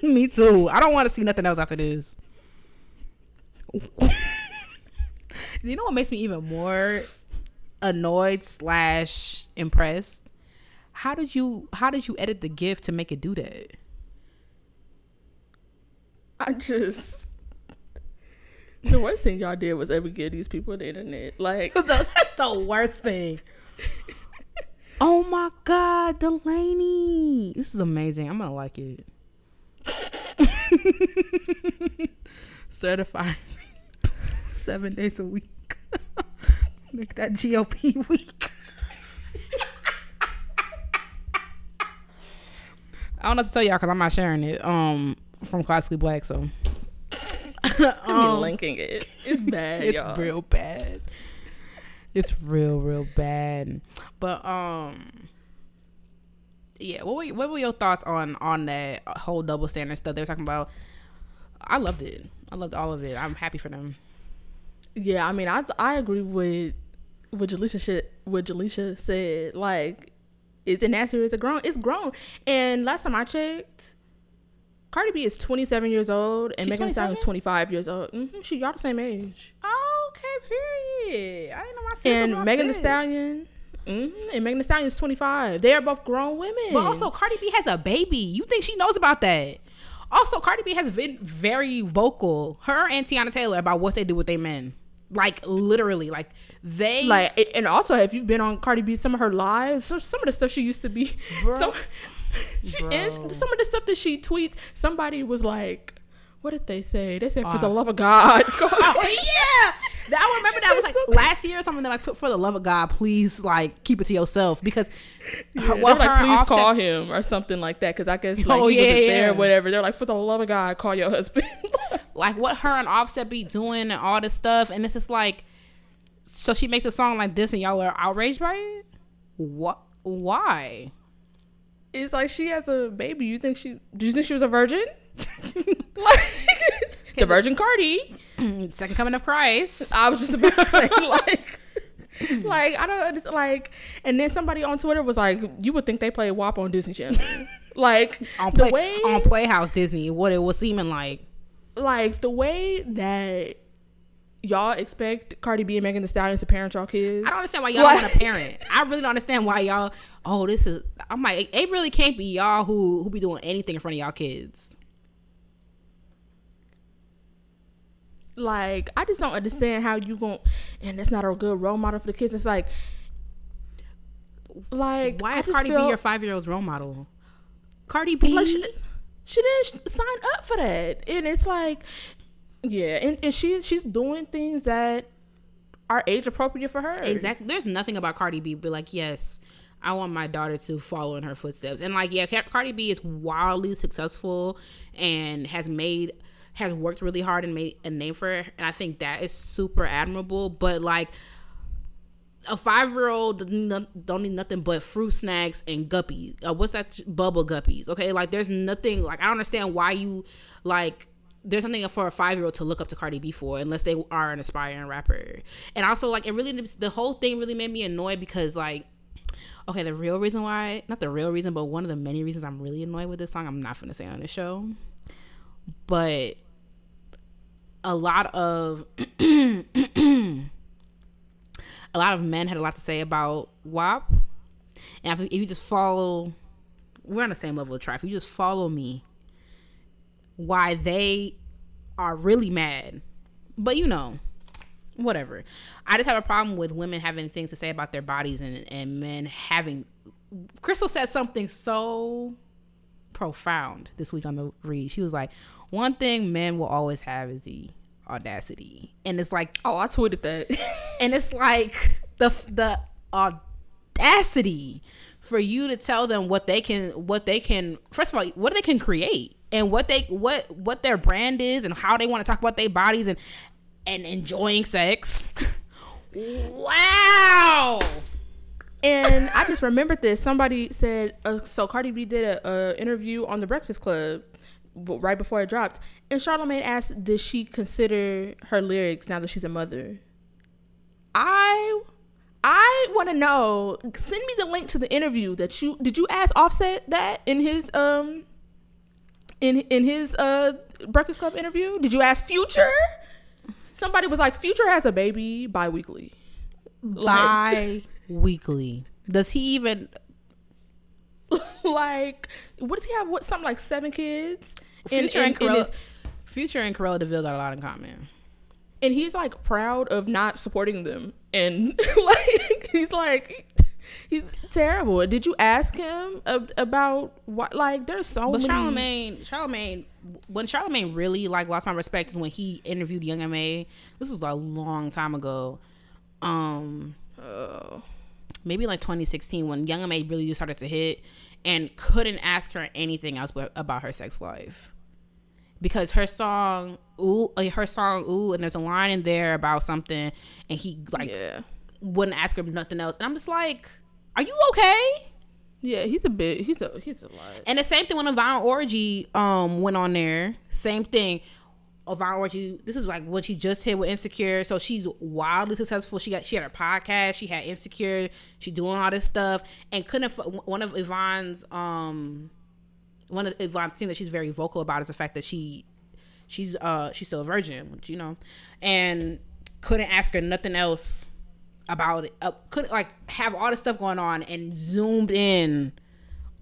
Me too. I don't want to see nothing else after this. You know what makes me even more annoyed / impressed? How did you edit the GIF to make it do that? The worst thing y'all did was ever give these people the internet. Like, that's the worst thing. Oh my God, Delaney. This is amazing. I'm gonna like it. Certified 7 days a week. Make that GOP week. I don't know what to tell y'all because I'm not sharing it. From Classically Black, so I'm linking it. It's bad. It's y'all. Real bad. It's real bad. But yeah, what were your thoughts on that whole double standard stuff they were talking about? I loved it. I loved all of it. I'm happy for them. Yeah, I mean, I agree with what Jaleesha said. Like, it's an answer. It's grown. And last time I checked, Cardi B is 27 years old and Megan Thee Stallion is 25 years old. Mm-hmm, y'all the same age. Oh, okay, period. I didn't know my sister. And Megan Thee Stallion. Mm-hmm, and Megan Thee Stallion is 25. They are both grown women. But also, Cardi B has a baby. You think she knows about that? Also, Cardi B has been very vocal, her and Tiana Taylor, about what they do with their men. Like, literally. Like, they... Like, and also, if you've been on Cardi B, some of her lives, some of the stuff she used to be... some of the stuff that she tweets, somebody was like, what did they say? They said, for the love of God. Yeah! I remember that. It was like last year or something. They're like, for the love of God, please, like, keep it to yourself. Because... please call him or something like that. Because I guess, like, there or whatever. They're like, for the love of God, call your husband. Like, what her and Offset be doing and all this stuff. And it's just like... So she makes a song like this and y'all are outraged by it? What? Why? It's like she has a baby. Do you think she was a virgin? The Virgin Cardi, second coming of Christ. I was just about to say, like I don't understand. Like, and then somebody on Twitter was like, "You would think they play WAP on Disney Channel, like on Playhouse Disney." What it was seeming like the way that y'all expect Cardi B and Megan Thee Stallion to parent y'all kids. I don't understand why y'all don't want to parent. I really don't understand why y'all. Oh, this is. I'm like, it really can't be y'all who be doing anything in front of y'all kids. Like, I just don't understand how you gon', and that's not a good role model for the kids. It's like why is Cardi B your 5-year-old's role model? Cardi B, like, she didn't sign up for that, and it's like, yeah, and she's doing things that are age appropriate for her. Exactly. There's nothing about Cardi B but like, yes, I want my daughter to follow in her footsteps, and like, yeah, Cardi B is wildly successful and has worked really hard and made a name for her, and I think that is super admirable. But like, a 5-year-old don't need nothing but fruit snacks and guppies. What's that? Bubble guppies. Okay, like there's nothing. Like, I don't understand why you like. There's something for a 5-year-old to look up to Cardi B for, unless they are an aspiring rapper. And also, like, it really the whole thing really made me annoyed because like. Okay, the real reason why, not the real reason, but one of the many reasons I'm really annoyed with this song, I'm not gonna say on the show. But a lot of men had a lot to say about WAP. And if you just follow, we're on the same level of tribe. If you just follow me, why they are really mad. But you know, whatever. I just have a problem with women having things to say about their bodies and men having. Crystal said something so profound this week on the read. She was like, one thing men will always have is the audacity. And it's like, oh, I tweeted that. And it's like the audacity for you to tell them what they can, first of all, what they can create and what their brand is and how they want to talk about their bodies and enjoying sex. Wow. And I just remembered this. Somebody said, so Cardi B did an interview on The Breakfast Club right before it dropped. And Charlamagne asked, does she consider her lyrics now that she's a mother? I want to know. Send me the link to the interview that you did. You ask Offset that in his Breakfast Club interview? Did you ask Future? Somebody was like, Future has a baby biweekly. Biweekly. Does he even like? What does he have? What, something like 7 kids? Future and Cruella DeVille got a lot in common. And he's like proud of not supporting them, and like he's terrible. Did you ask him about what? Like, there's so many. But Charlamagne, when Charlamagne really like lost my respect is when he interviewed Young MA. This was a long time ago. Maybe like 2016 when Young MA really just started to hit, and couldn't ask her anything else about her sex life. Because her song, ooh, and there's a line in there about something, and he wouldn't ask her nothing else. And I'm just like, are you okay? Yeah, he's a lot. And the same thing when Yvonne Orji went on there. Same thing. Yvonne Orji, this is like what she just hit with Insecure. So she's wildly successful. She had her podcast. She had Insecure. She doing all this stuff, and couldn't. One of Yvonne's things that she's very vocal about is the fact that she's still a virgin, which, you know, and couldn't ask her nothing else about it. Couldn't like have all this stuff going on and zoomed in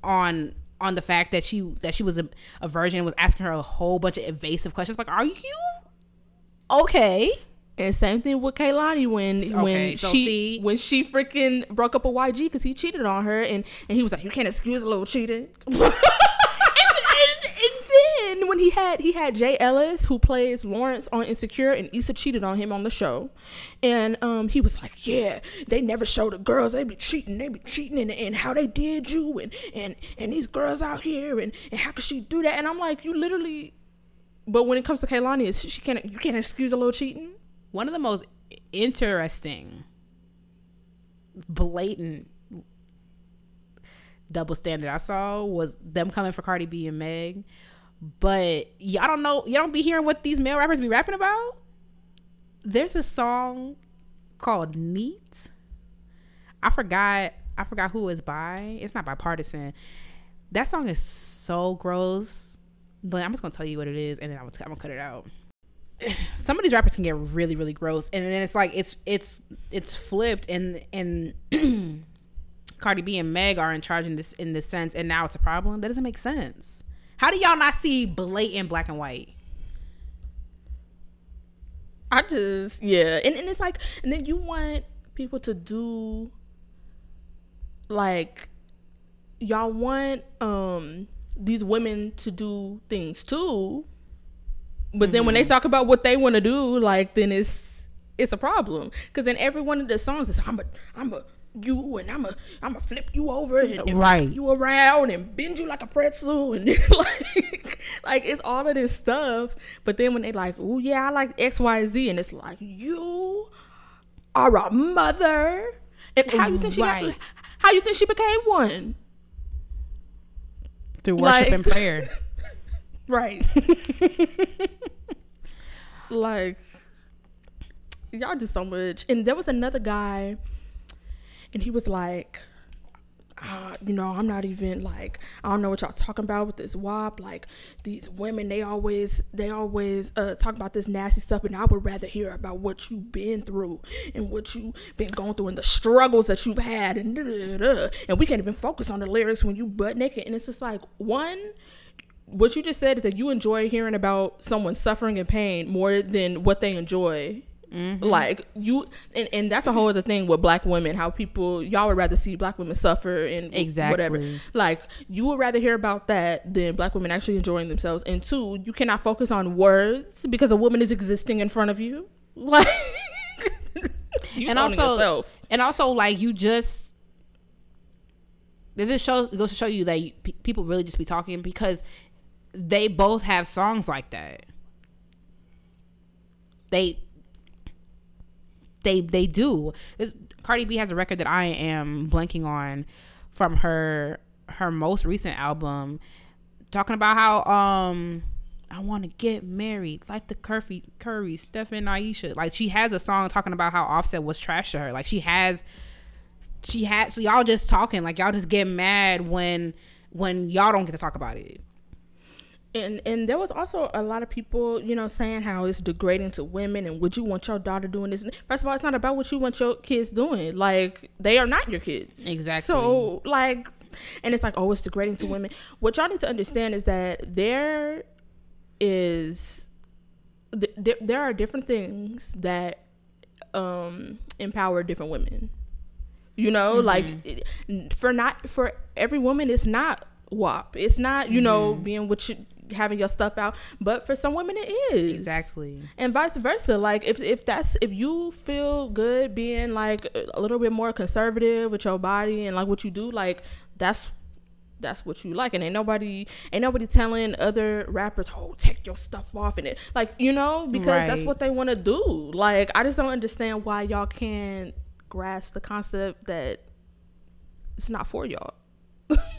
on the fact that she was a virgin, was asking her a whole bunch of evasive questions. Like, are you okay? And same thing with Kehlani when she freaking broke up with YG because he cheated on her, and he was like, you can't excuse a little cheating. And when he had Jay Ellis, who plays Lawrence on Insecure, and Issa cheated on him on the show, and he was like, yeah, they never show the girls, they be cheating and how they did you and these girls out here and how could she do that? And I'm like, you literally. But when it comes to Kehlani, you can't excuse a little cheating. One of the most interesting, blatant double standard I saw was them coming for Cardi B and Meg. But y'all don't know, y'all don't be hearing what these male rappers be rapping about. There's a song called Neat. I forgot who it's by. It's not by Partisan. That song is so gross. But I'm just gonna tell you what it is, and then I'm gonna cut it out. Some of these rappers can get really, really gross, and then it's like it's flipped, and Cardi B and Meg are in charge in this sense, and now it's a problem. That doesn't make sense. How do y'all not see blatant black and white? I just, yeah. And it's like, and then you want people to do, like, y'all want these women to do things too. But then when they talk about what they want to do, like, then it's a problem. Because in every one of the songs, it's, I'ma flip you over and right. Flip you around and bend you like a pretzel and like it's all of this stuff. But then when they like, oh yeah, I like XYZ, and it's like, you are a mother, and how you think she right. How you think she became one? Through worship and prayer, right? Like, y'all do so much. And there was another guy. And he was like, you know, I'm not even like, I don't know what y'all talking about with this WAP. Like, these women, they always talk about this nasty stuff. And I would rather hear about what you've been through and what you've been going through and the struggles that you've had. And we can't even focus on the lyrics when you butt naked. And it's just like, one, what you just said is that you enjoy hearing about someone suffering and pain more than what they enjoy Mm-hmm. Like you, and that's a whole other thing with black women, how people, y'all would rather see black women suffer and exactly. whatever. Like you would rather hear about that than black women actually enjoying themselves. And two, you cannot focus on words because a woman is existing in front of you. Like you and also, yourself. And also like you just, it just shows, goes to show you that people really just be talking because they both have songs like that. They do. This Cardi B has a record that I am blanking on from her most recent album, talking about how I want to get married like the Curry, Steph and Aisha. Like she has a song talking about how Offset was trash to her. Like she had. So y'all just talking, like y'all just get mad when y'all don't get to talk about it. And there was also a lot of people, you know, saying how it's degrading to women and would you want your daughter doing this? First of all, it's not about what you want your kids doing. Like, they are not your kids. Exactly. So, like, and it's like, oh, it's degrading to women. What y'all need to understand is that there are different things that empower different women. You know, mm-hmm. like, for every woman, it's not WAP. It's not, you know, mm-hmm. being with you, having your stuff out, but for some women it is. Exactly. And vice versa. Like if you feel good being like a little bit more conservative with your body and like what you do, like that's what you like. And ain't nobody telling other rappers, oh, take your stuff off and it, like, you know, because right. that's what they want to do. Like I just don't understand why y'all can't grasp the concept that it's not for y'all.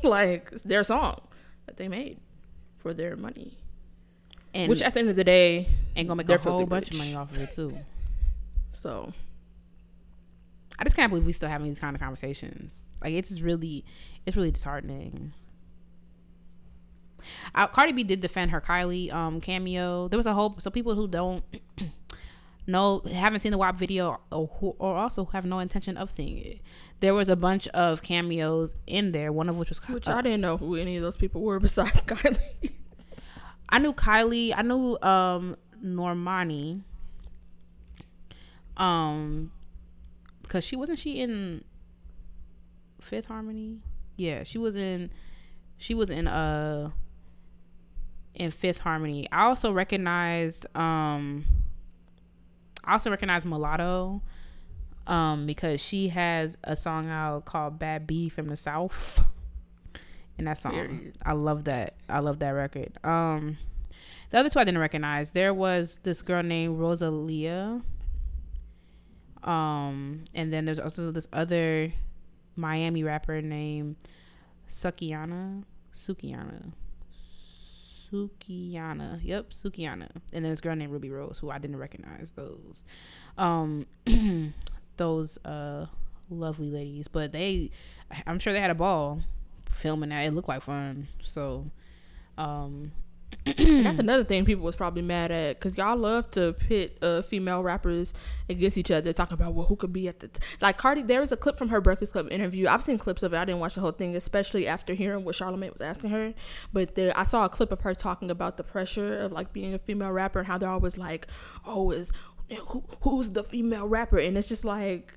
Like their song that they made for their money, and which at the end of the day ain't gonna make a whole bunch of money off of it too. So I just can't believe we still having these kind of conversations. Like it's really disheartening. Cardi B did defend her Kylie cameo. There was a whole, so people who don't know, haven't seen the WAP video or also have no intention of seeing it, there was a bunch of cameos in there, one of which was Kylie. Which I didn't know who any of those people were besides Kylie. I knew Normani, because she wasn't in Fifth Harmony. Yeah, she was in Fifth Harmony. I also recognized Mulatto because she has a song out called Bad B from the South. And that song, I love that. I love that record. The other two I didn't recognize. There was this girl named Rosalia. And then there's also this other Miami rapper named Sukiana. Yep, Sukiana. And then this girl named Ruby Rose, who I didn't recognize those. Those lovely ladies. But I'm sure they had a ball filming that. It looked like fun. So, and that's another thing people was probably mad at, because y'all love to pit female rappers against each other, talking about, well, who could be at the like Cardi. There was a clip from her Breakfast Club interview. I've seen clips of it. I didn't watch the whole thing, especially after hearing what Charlamagne was asking her, but I saw a clip of her talking about the pressure of like being a female rapper and how they're always like, oh, who's the female rapper? And it's just like,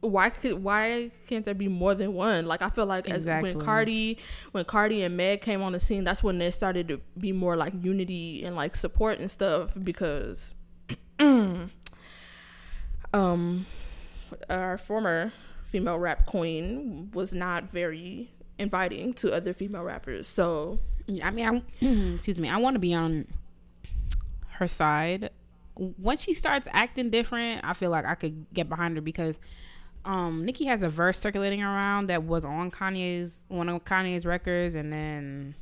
why can't there be more than one? Like I feel like exactly. as when Cardi and Meg came on the scene, that's when there started to be more like unity and like support and stuff, because our former female rap queen was not very inviting to other female rappers. So I mean, excuse me, I want to be on her side. Once she starts acting different, I feel like I could get behind her, because Nicki has a verse circulating around that was on one of Kanye's records, and then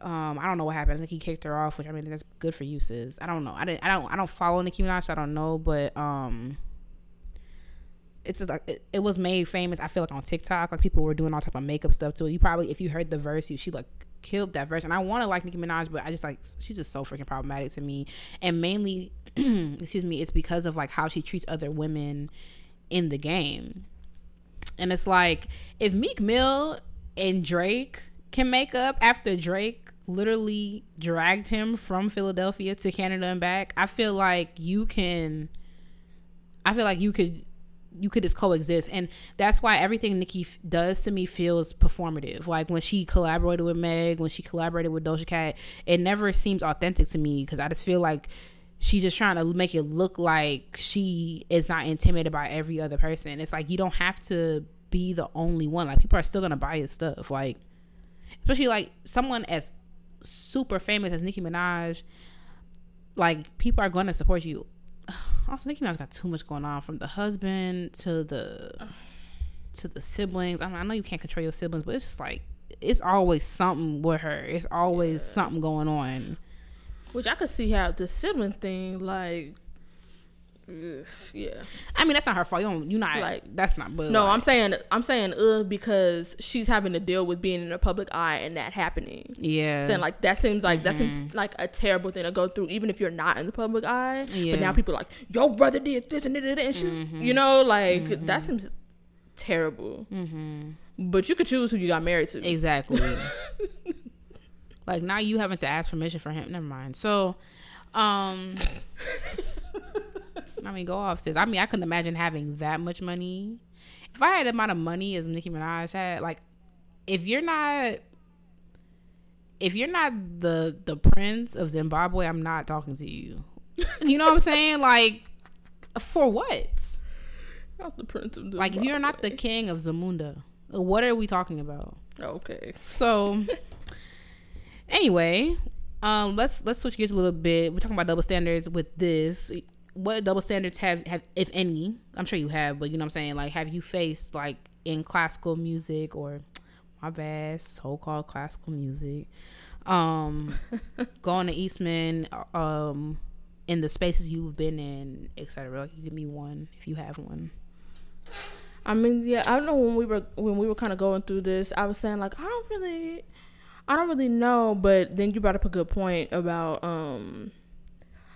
I don't know what happened. Nicki kicked her off, which I mean, that's good for you, sis. I don't know. I don't follow Nicki Minaj, so I don't know, but it's just like it was made famous, I feel like, on TikTok. Like people were doing all type of makeup stuff to it. You probably, if you heard the verse, she like killed that verse. And I want to like Nicki Minaj, but I just like, she's just so freaking problematic to me, and mainly excuse me, it's because of like how she treats other women in the game. And it's like, if Meek Mill and Drake can make up after Drake literally dragged him from Philadelphia to Canada and back. I feel like you could just coexist. And that's why everything Nicki does to me feels performative. Like when she collaborated with Meg, when she collaborated with Doja Cat, it never seems authentic to me because I just feel like she's just trying to make it look like she is not intimidated by every other person. It's like you don't have to be the only one. Like people are still gonna buy your stuff. Like especially like someone as super famous as Nicki Minaj, like people are gonna support you. Also, Nicki Minaj got too much going on, from the husband to the siblings. I mean, I know you can't control your siblings, but it's just like it's always something with her. It's always something going on. Which I could see how the sibling thing, like, yeah. I mean, that's not her fault. I'm saying because she's having to deal with being in the public eye and that happening. Yeah. Saying like that seems like a terrible thing to go through, even if you're not in the public eye. Yeah. But now people are like, your brother did this and that, and she's, you know, like that seems terrible. Mm-hmm. But you could choose who you got married to. Exactly. Like now you having to ask permission for him. Never mind. So, I mean, go off, sis. I mean, I couldn't imagine having that much money. If I had the amount of money as Nicki Minaj had, like, if you're not the prince of Zimbabwe, I'm not talking to you. You know what I'm saying? Like, for what? Not the prince of Zimbabwe. Like, if you're not the king of Zamunda, what are we talking about? Okay. So. Anyway, let's switch gears a little bit. We're talking about double standards with this. What double standards have, if any? I'm sure you have, but you know what I'm saying? Like, have you faced, like, in classical music or, my bad, so-called classical music, going to Eastman, in the spaces you've been in, etc. Like, you give me one if you have one. I mean, yeah, I don't know, when we were kind of going through this, I was saying, like, I don't really know, but then you brought up a good point about,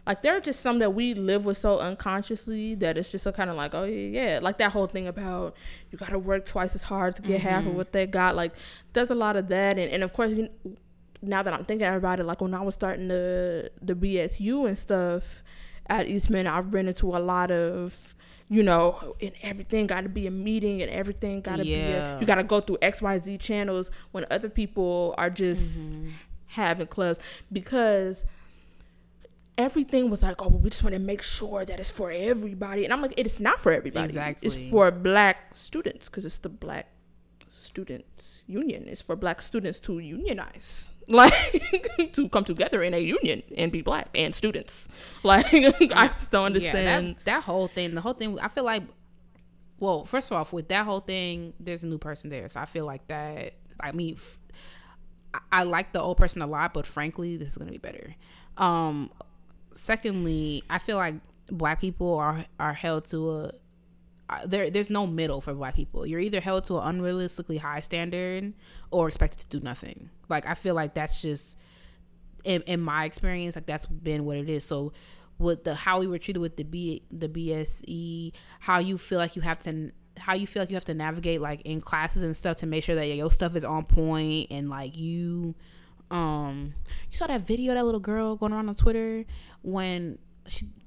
like, there are just some that we live with so unconsciously that it's just so kind of like, oh, yeah, like that whole thing about you got to work twice as hard to get half of what they got. Like, there's a lot of that. And of course, now that I'm thinking about it, like, when I was starting the BSU and stuff at Eastman, I ran into a lot of, you know, and everything got to be a meeting and everything got to be you got to go through XYZ channels when other people are just having clubs, because everything was like, oh, well, we just want to make sure that it's for everybody. And I'm like, it's not for everybody. Exactly. It's for black students because it's the Black Students Union. It's for black students to unionize, like, to come together in a union and be black and students. Like, I just don't understand that whole thing. The whole thing, I feel like, well, first of all, with that whole thing, there's a new person there. So I feel like that, I mean, I like the old person a lot, but frankly, this is going to be better. Secondly, I feel like black people are held to there's no middle for black people. You're either held to an unrealistically high standard or expected to do nothing. Like, I feel like that's just in my experience, like that's been what it is. So with how we were treated with the BSE, how you feel like you have to navigate, like, in classes and stuff to make sure that your stuff is on point, and like you saw that video, that little girl going around on Twitter when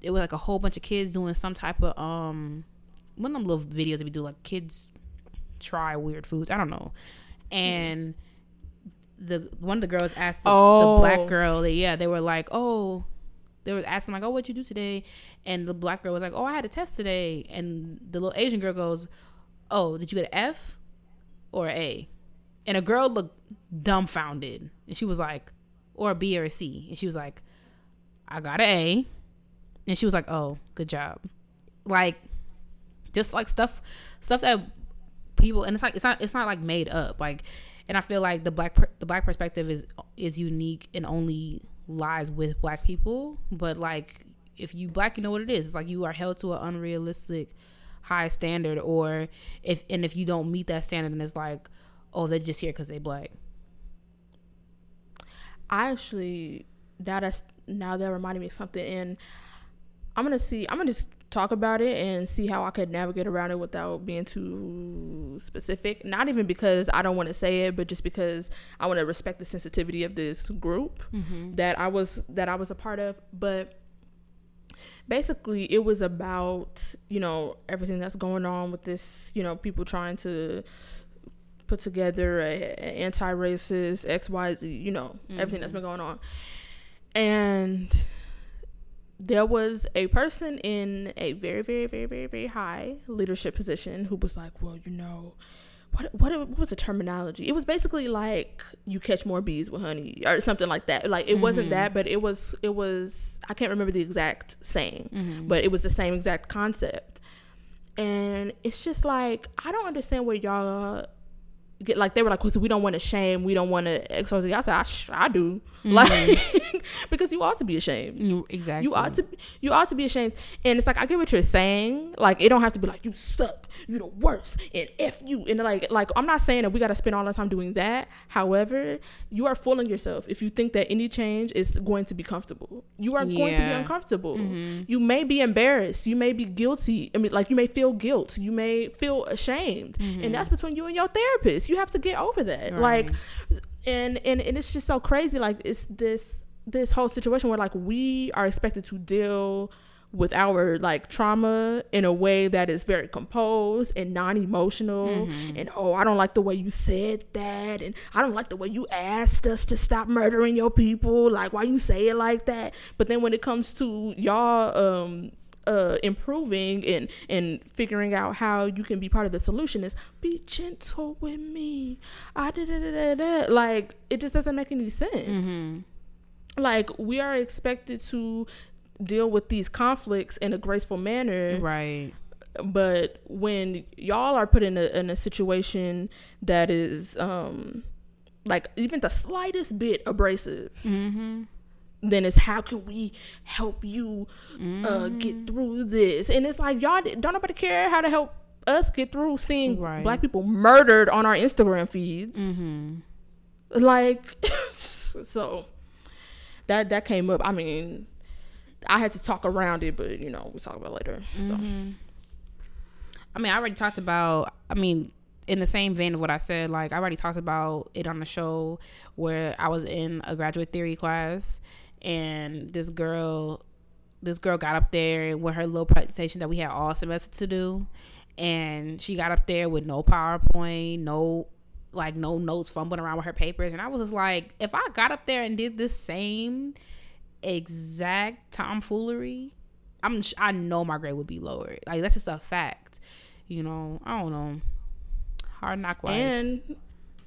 it was like a whole bunch of kids doing some type of one of them little videos that we do, like, kids try weird foods. I don't know. And the one of the girls asked the black girl, they were like, oh, they were asking, like, oh, what'd you do today? And the black girl was like, oh, I had a test today. And the little Asian girl goes, oh, did you get an F or an A? And a girl looked dumbfounded. And she was like, or a B or a C. And she was like, I got an A. And she was like, oh, good job. Like, just like stuff that people, and it's not like made up, like. And I feel like the black perspective is unique and only lies with black people. But like, if you black, you know what it is. It's like you are held to an unrealistic high standard, or if you don't meet that standard, then it's like, oh, they're just here because they black. I actually, now that reminded me of something, and I'm gonna just talk about it and see how I could navigate around it without being too specific. Not even because I don't want to say it, but just because I want to respect the sensitivity of this group that I was a part of. But basically, it was about, you know, everything that's going on with this, you know, people trying to put together an anti-racist XYZ, you know, everything that's been going on. And there was a person in a very, very, very, very, very high leadership position who was like, well, you know, what was the terminology? It was basically like, you catch more bees with honey or something like that. Like, it wasn't that, but it was, I can't remember the exact saying, but it was the same exact concept. And it's just like, I don't understand where y'all get, like, they were like, 'cause we don't want to shame, we don't want to expose it. I said, I do, like, because you ought to be ashamed. Exactly. You ought to be ashamed. And it's like, I get what you're saying. Like, it don't have to be like, you suck, you the worst, and F you. And like I'm not saying that we got to spend all our time doing that. However, you are fooling yourself if you think that any change is going to be comfortable. You are going to be uncomfortable. You may be embarrassed. You may be guilty. I mean, like, you may feel guilt. You may feel ashamed. And that's between you and your therapist. You have to get over that, right? Like, and it's just so crazy. Like, it's this whole situation where, like, we are expected to deal with our, like, trauma in a way that is very composed and non-emotional, and I don't like the way you said that, and I don't like the way you asked us to stop murdering your people, like, why you say it like that? But then when it comes to y'all improving and figuring out how you can be part of the solution, is be gentle with me. Like, it just doesn't make any sense. Like, we are expected to deal with these conflicts in a graceful manner, right? But when y'all are put in a situation that is like, even the slightest bit abrasive, then it's, how can we help you get through this? And it's like, y'all don't nobody care how to help us get through seeing Black people murdered on our Instagram feeds. Like, so that came up. I mean, I had to talk around it, but, you know, we'll talk about it later. So, I mean, I already talked about, I mean, in the same vein of what I said, like, I already talked about it on the show where I was in a graduate theory class. And this girl got up there with her little presentation that we had all semester to do. And she got up there with no PowerPoint, no notes, fumbling around with her papers. And I was just like, if I got up there and did the same exact tomfoolery, I know my grade would be lower. Like, that's just a fact. You know, I don't know. Hard knock life. And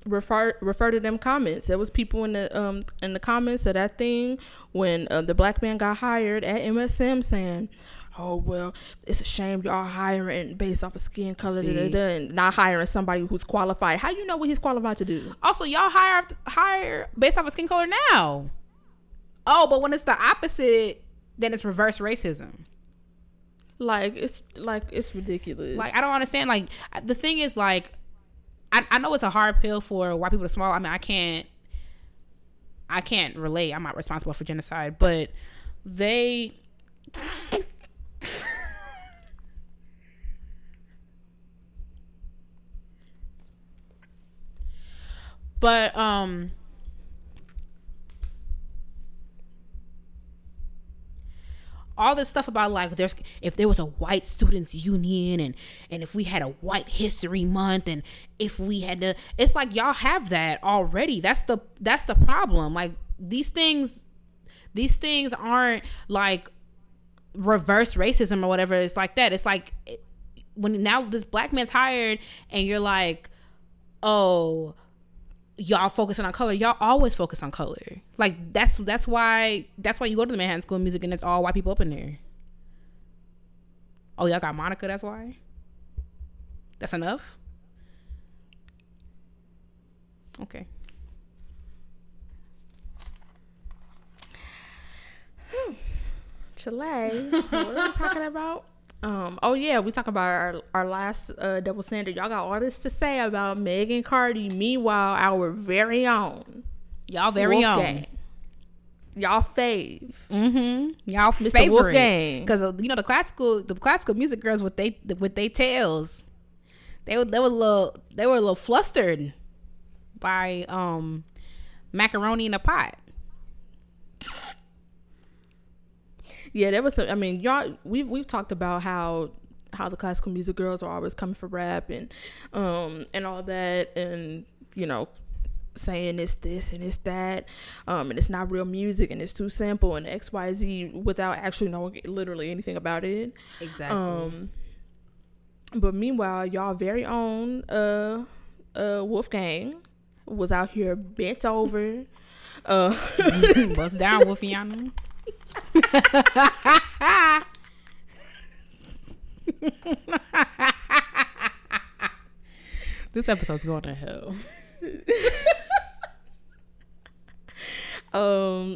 refer to them comments. There was people in the comments of that thing when the black man got hired at MSM saying, oh, well, it's a shame y'all hiring based off of skin color, and not hiring somebody who's qualified. How you know what he's qualified to do? Also, y'all hire based off of skin color now. Oh, but when it's the opposite, then it's reverse racism. Like it's ridiculous. Like, I don't understand. Like, the thing is, like, I know it's a hard pill for white people to swallow. I mean, I can't relate. I'm not responsible for genocide, but they. But all this stuff about, like, if there was a white students union and if we had a white history month and if we had to, it's like, y'all have that already. That's the problem. Like, these things aren't like reverse racism or whatever. It's like that. It's like, when now this black man's hired and you're like, oh, y'all focusing on color. Y'all always focus on color. Like, that's why you go to the Manhattan School of Music and it's all white people up in there. Oh, y'all got Monica, that's why? That's enough? Okay. Chile, what are we talking about? Oh yeah, we talk about our last double standard. Y'all got all this to say about Meg and Cardi. Meanwhile, our very own Wolfgang. y'all fave. Mm-hmm. Y'all Mr. favorite. Wolfgang. Because you know the classical music girls with they tails. They were a little flustered by macaroni in a pot. Yeah, there was some. I mean, y'all, we've talked about how the classical music girls are always coming for rap and all that, and you know, saying it's this and it's that, and it's not real music and it's too simple and X, Y, Z without actually knowing literally anything about it. Exactly. But meanwhile, y'all very own Wolfgang was out here bent over. Bust down, Wolfiana. This episode's going to hell.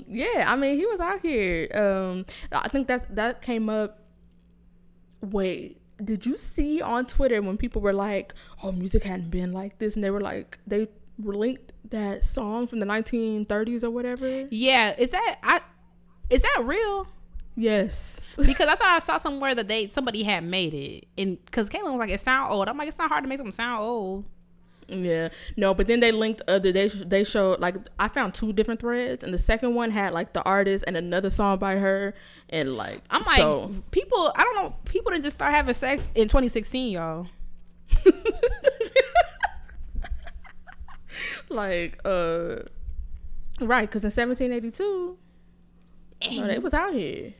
Yeah, I mean, he was out here. I think that came up. Wait, did you see on Twitter when people were like, "Oh, music hadn't been like this," and they were like, they linked that song from the 1930s or whatever? Yeah, is that real? Yes. Because I thought I saw somewhere that somebody had made it, and because Caitlin was like, "It sound old." I'm like, it's not hard to make something sound old. Yeah, no, but then they linked other. They showed, like, I found two different threads, and the second one had like the artist and another song by her, and like I'm like, so people, I don't know, people didn't just start having sex in 2016, y'all. Like, right? Because in 1782, they was out here.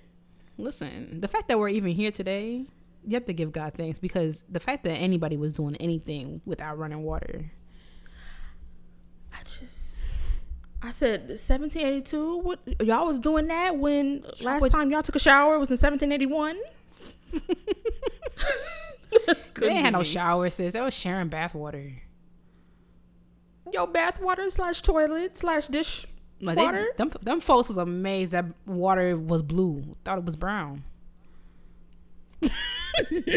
Listen, the fact that we're even here today. You have to give God thanks, because the fact that anybody was doing anything without running water. I said 1782. What y'all was doing that when last time y'all took a shower was in 1781? They ain't had no shower, sis. They was sharing bath water. Yo, bath water /toilet/dish water. Them folks was amazed that water was blue. Thought it was brown. They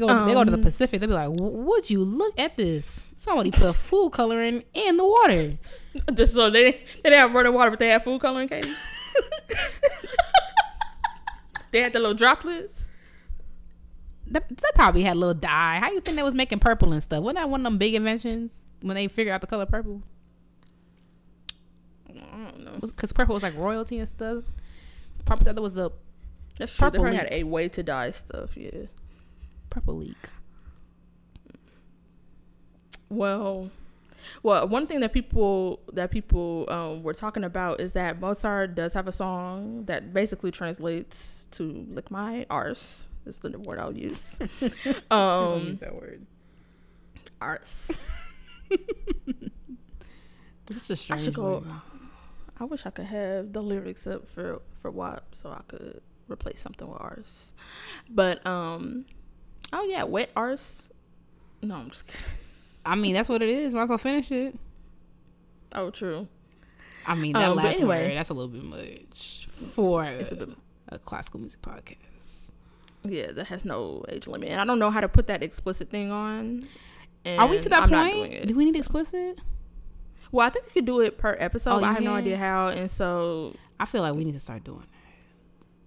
go to the Pacific. They be like, "Would you look at this? Somebody put food coloring in the water." So they didn't have running water, but they had food coloring, Katie. They had the little droplets. They probably had a little dye. How you think they was making purple and stuff? Wasn't that one of them big inventions when they figured out the color purple? I don't know, because purple was like royalty and stuff. Purple, that was a. That's true. They probably had a way to dye stuff. Yeah, purple leak. Well, one thing that people were talking about is that Mozart does have a song that basically translates to "lick my arse." Is the word I'll use. Don't use that word. Arse. This is a strange. I should go. Word. I wish I could have the lyrics up for WAP so I could replace something with arse. But, oh yeah, wet arse. No, I'm just kidding. I mean, that's what it is. Might as well finish it. Oh, true. I mean, that last word, that's a little bit much for a classical music podcast. Yeah, that has no age limit. And I don't know how to put that explicit thing on. And are we to that point? Do we need explicit? Well, I think we could do it per episode. I have no idea how, and so I feel like we need to start doing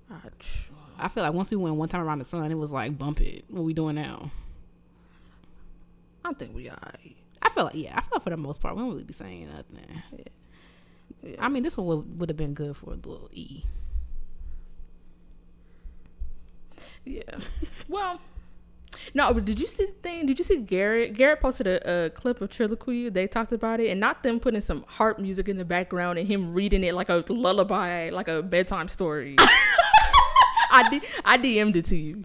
that. I feel like once we went one time around the sun, it was like bump it. What we doing now? I think we all right. I feel like for the most part we don't really be saying nothing. Yeah. I mean, this one would have been good for a little E. Yeah. Well. No, but did you see the thing? Did you see Garrett? Garrett posted a clip of Triloquy. They talked about it, and not them putting some harp music in the background and him reading it like a lullaby, like a bedtime story. I DM'd it to you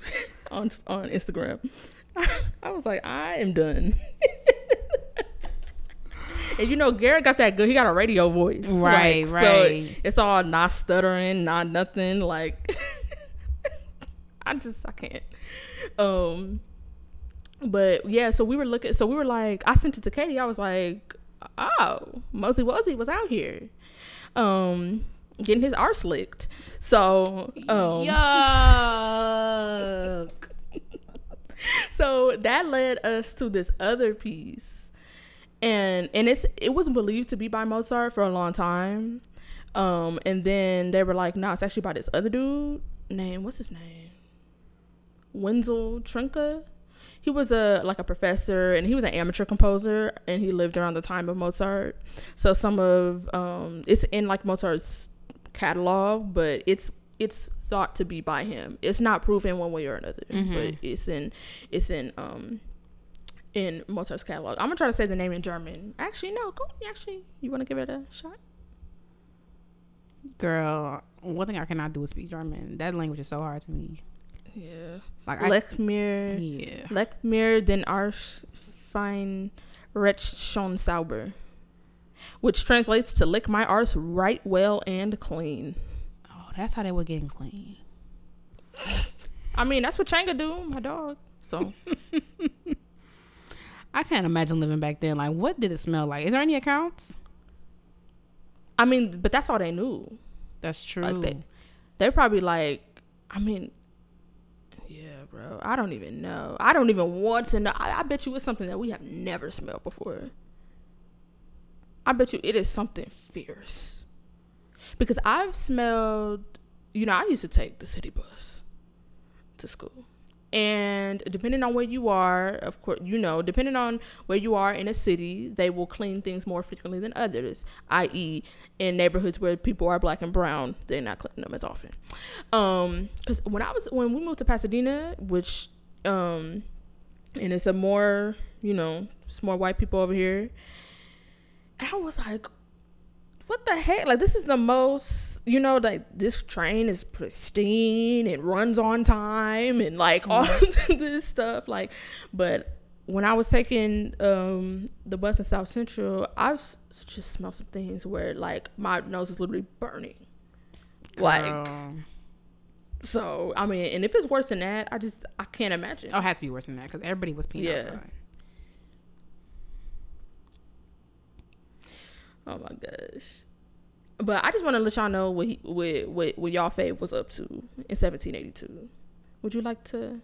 on Instagram. I was like, I am done. And you know, Garrett got that good. He got a radio voice, right? Like, right. So it's all not stuttering, not nothing. Like, I can't. But yeah, so we were like, I sent it to Katie. I was like, oh, Mosey Wozy was out here, getting his arse licked. So, yuck. So that led us to this other piece. And it was believed to be by Mozart for a long time. And then they were like, nah, it's actually by this other dude named, what's his name? Wenzel Trinka. He was a professor, and he was an amateur composer, and he lived around the time of Mozart. So some of it's in like Mozart's catalog, but it's thought to be by him. It's not proven one way or another, mm-hmm. but it's in Mozart's catalog. I'm gonna try to say the name in German. Actually, no, go. Actually, you want to give it a shot? Girl, one thing I cannot do is speak German. That language is so hard to me. Yeah. Lech mir den Arsch fein recht schon sauber, which translates to lick my arse right well and clean. Oh, that's how they were getting clean. I mean, that's what Changa do, my dog. So I can't imagine living back then. Like, what did it smell like? Is there any accounts? I mean, but that's all they knew. That's true. Like they probably like, I mean, yeah, bro. I don't even know. I don't even want to know. I bet you it's something that we have never smelled before. I bet you it is something fierce. Because I've smelled, I used to take the city bus to school. And depending on where you are, of course, depending on where you are in a city, they will clean things more frequently than others, i.e. in neighborhoods where people are black and brown, they're not cleaning them as often. Because when we moved to Pasadena, which, and it's a more, it's more white people over here. I was like, what the heck? Like, this is the most, this train is pristine and runs on time and like all this stuff. Like, but when I was taking the bus in South Central, I just smelled some things where like my nose is literally burning. Girl. Like, so I mean, and if it's worse than that, I can't imagine. Oh, it had to be worse than that because everybody was peeing outside. Oh my gosh. But I just want to let y'all know what y'all fave was up to in 1782. Would you like to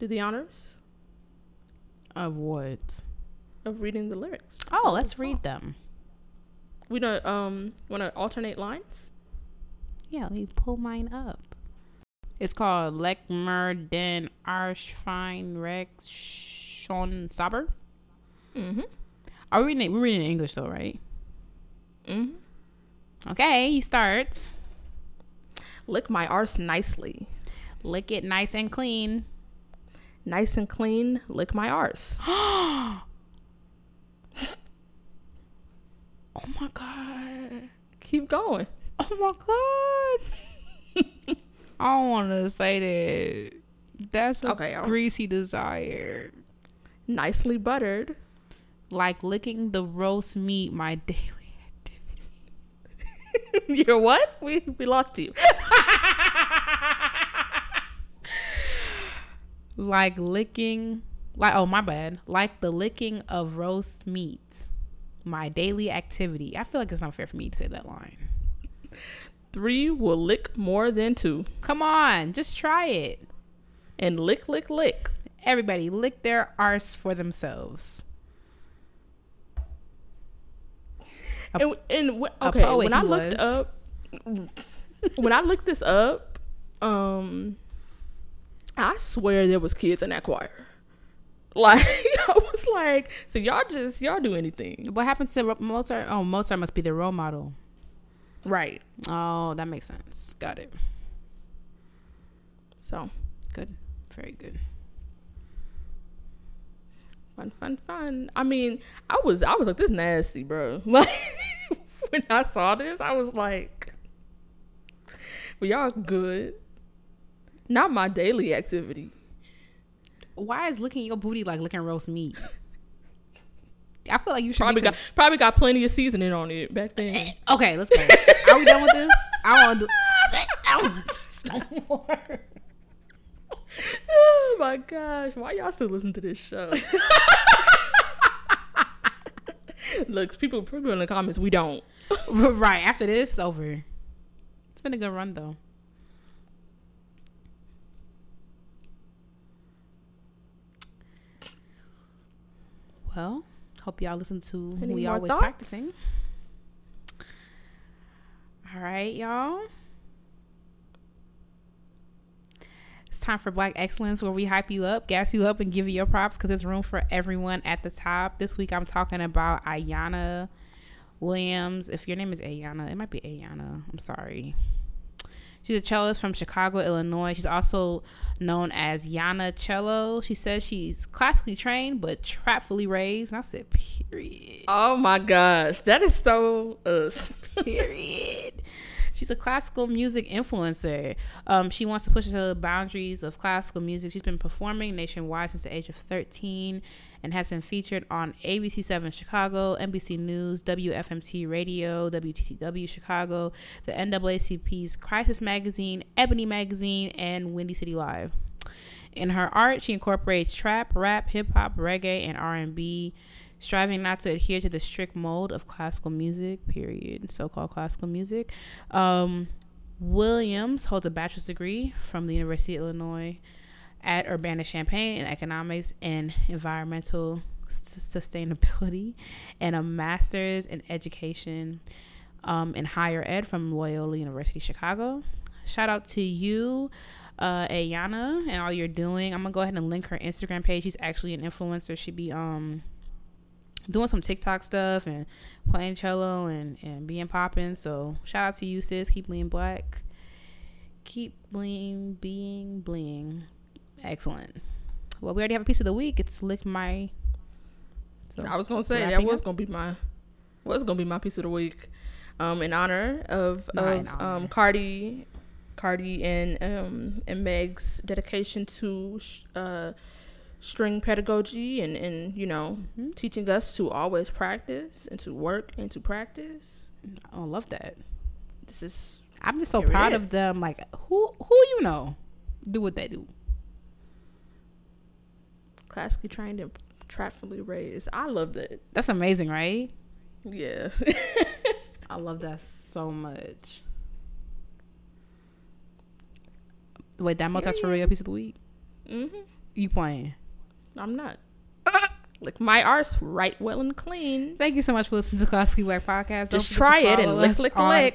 do the honors? Of what? Of reading the lyrics. Oh, let's read them. We don't want to alternate lines? Yeah, let me pull mine up. It's called Lech mir den Arsch fein recht schon sauber. Mm-hmm. Are we reading it? We're reading it in English though, right? Mm-hmm. Okay, you start. Lick my arse nicely. Lick it nice and clean. Nice and clean, lick my arse. Oh my God. Keep going. Oh my God. I don't want to say that. That's a greasy desire. Nicely buttered. Like licking the roast meat, my daily. You're what? We lost you. Like the licking of roast meat, my daily activity. I feel like it's unfair for me to say that line. 3 will lick more than 2. Come on, just try it. And lick, lick, lick. Everybody lick their arse for themselves. When I looked this up, I swear there was kids in that choir. Like, I was like, so y'all do anything. What happened to Mozart? Oh, Mozart must be the role model. Right. Oh, that makes sense. Got it. So good. Very good. Fun. I mean, I was like, this nasty, bro. Like, when I saw this, I was like, well, y'all good. Not my daily activity. Why is licking your booty like licking roast meat? I feel like you should probably got plenty of seasoning on it back then. Okay, let's go. Are we done with this? I don't want to do this no more. Oh my gosh, why y'all still listen to this show? Look, people in the comments, we don't. Right, after this, it's over. It's been a good run, though. Well, Hope y'all listen to Who We Always Practicing. All right, y'all. It's time for Black Excellence, where we hype you up, gas you up, and give you your props, because there's room for everyone at the top. This week, I'm talking about Aiyana Williams. If your name is Aiyana, it might be Aiyana. I'm sorry. She's a cellist from Chicago, Illinois. She's also known as Yana Cello. She says she's classically trained, but trapfully raised. And I said, period. Oh, my gosh. That is so us. Period. She's a classical music influencer. She wants to push the boundaries of classical music. She's been performing nationwide since the age of 13 and has been featured on ABC7 Chicago, NBC News, WFMT Radio, WTTW Chicago, the NAACP's Crisis Magazine, Ebony Magazine, and Windy City Live. In her art, she incorporates trap, rap, hip-hop, reggae, and R&B, striving not to adhere to the strict mold of classical music, period, so-called classical music. Williams holds a bachelor's degree from the University of Illinois at Urbana-Champaign in economics and environmental sustainability, and a master's in education in higher ed from Loyola University Chicago. Shout out to you, Aiyana, and all you're doing. I'm gonna go ahead and link her Instagram page. She's actually an influencer. She be doing some TikTok stuff and playing cello and being poppin'. So shout out to you, sis. Keep being black. Keep being bling. Excellent. Well, we already have a piece of the week. It's Lick My. So I was gonna say that was gonna be my piece of the week, in honor of Cardi and Meg's dedication to string pedagogy and you know, teaching us to always practice and to work and to practice. I love that. I'm just so proud of them. Like, who you know do what they do. Classically trained and trapfully raised. I love that. That's amazing, right? Yeah. I love that so much. Wait, that Mozart's for real piece of the week? Mm-hmm. You playing? I'm not. Lick my arse right well and clean. Thank you so much for listening to Classically Black Podcast. Just try it and lick.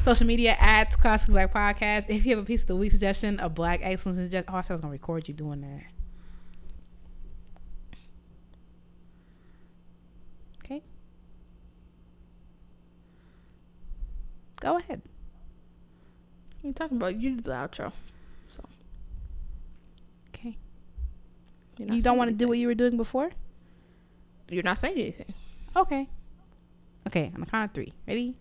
Social media at Classically Black Podcast. If you have a piece of the week suggestion, a Black Excellence suggestion. Oh, I said I was going to record you doing that. Okay. Go ahead. What are you talking about? You did the outro. So. Okay. You don't want to do what you were doing before? You're not saying anything. Okay, on the count of three. Ready?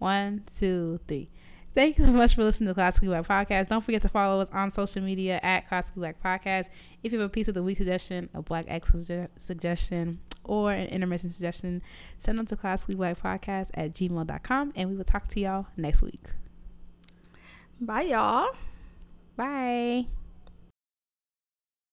1, 2, 3. Thank you so much for listening to Classically Black Podcast. Don't forget to follow us on social media at Classically Black Podcast. If you have a piece of the week suggestion, a Black Excellence suggestion, or an intermission suggestion, send them to classicallyblackpodcast@gmail.com, and we will talk to y'all next week. Bye, y'all. Bye.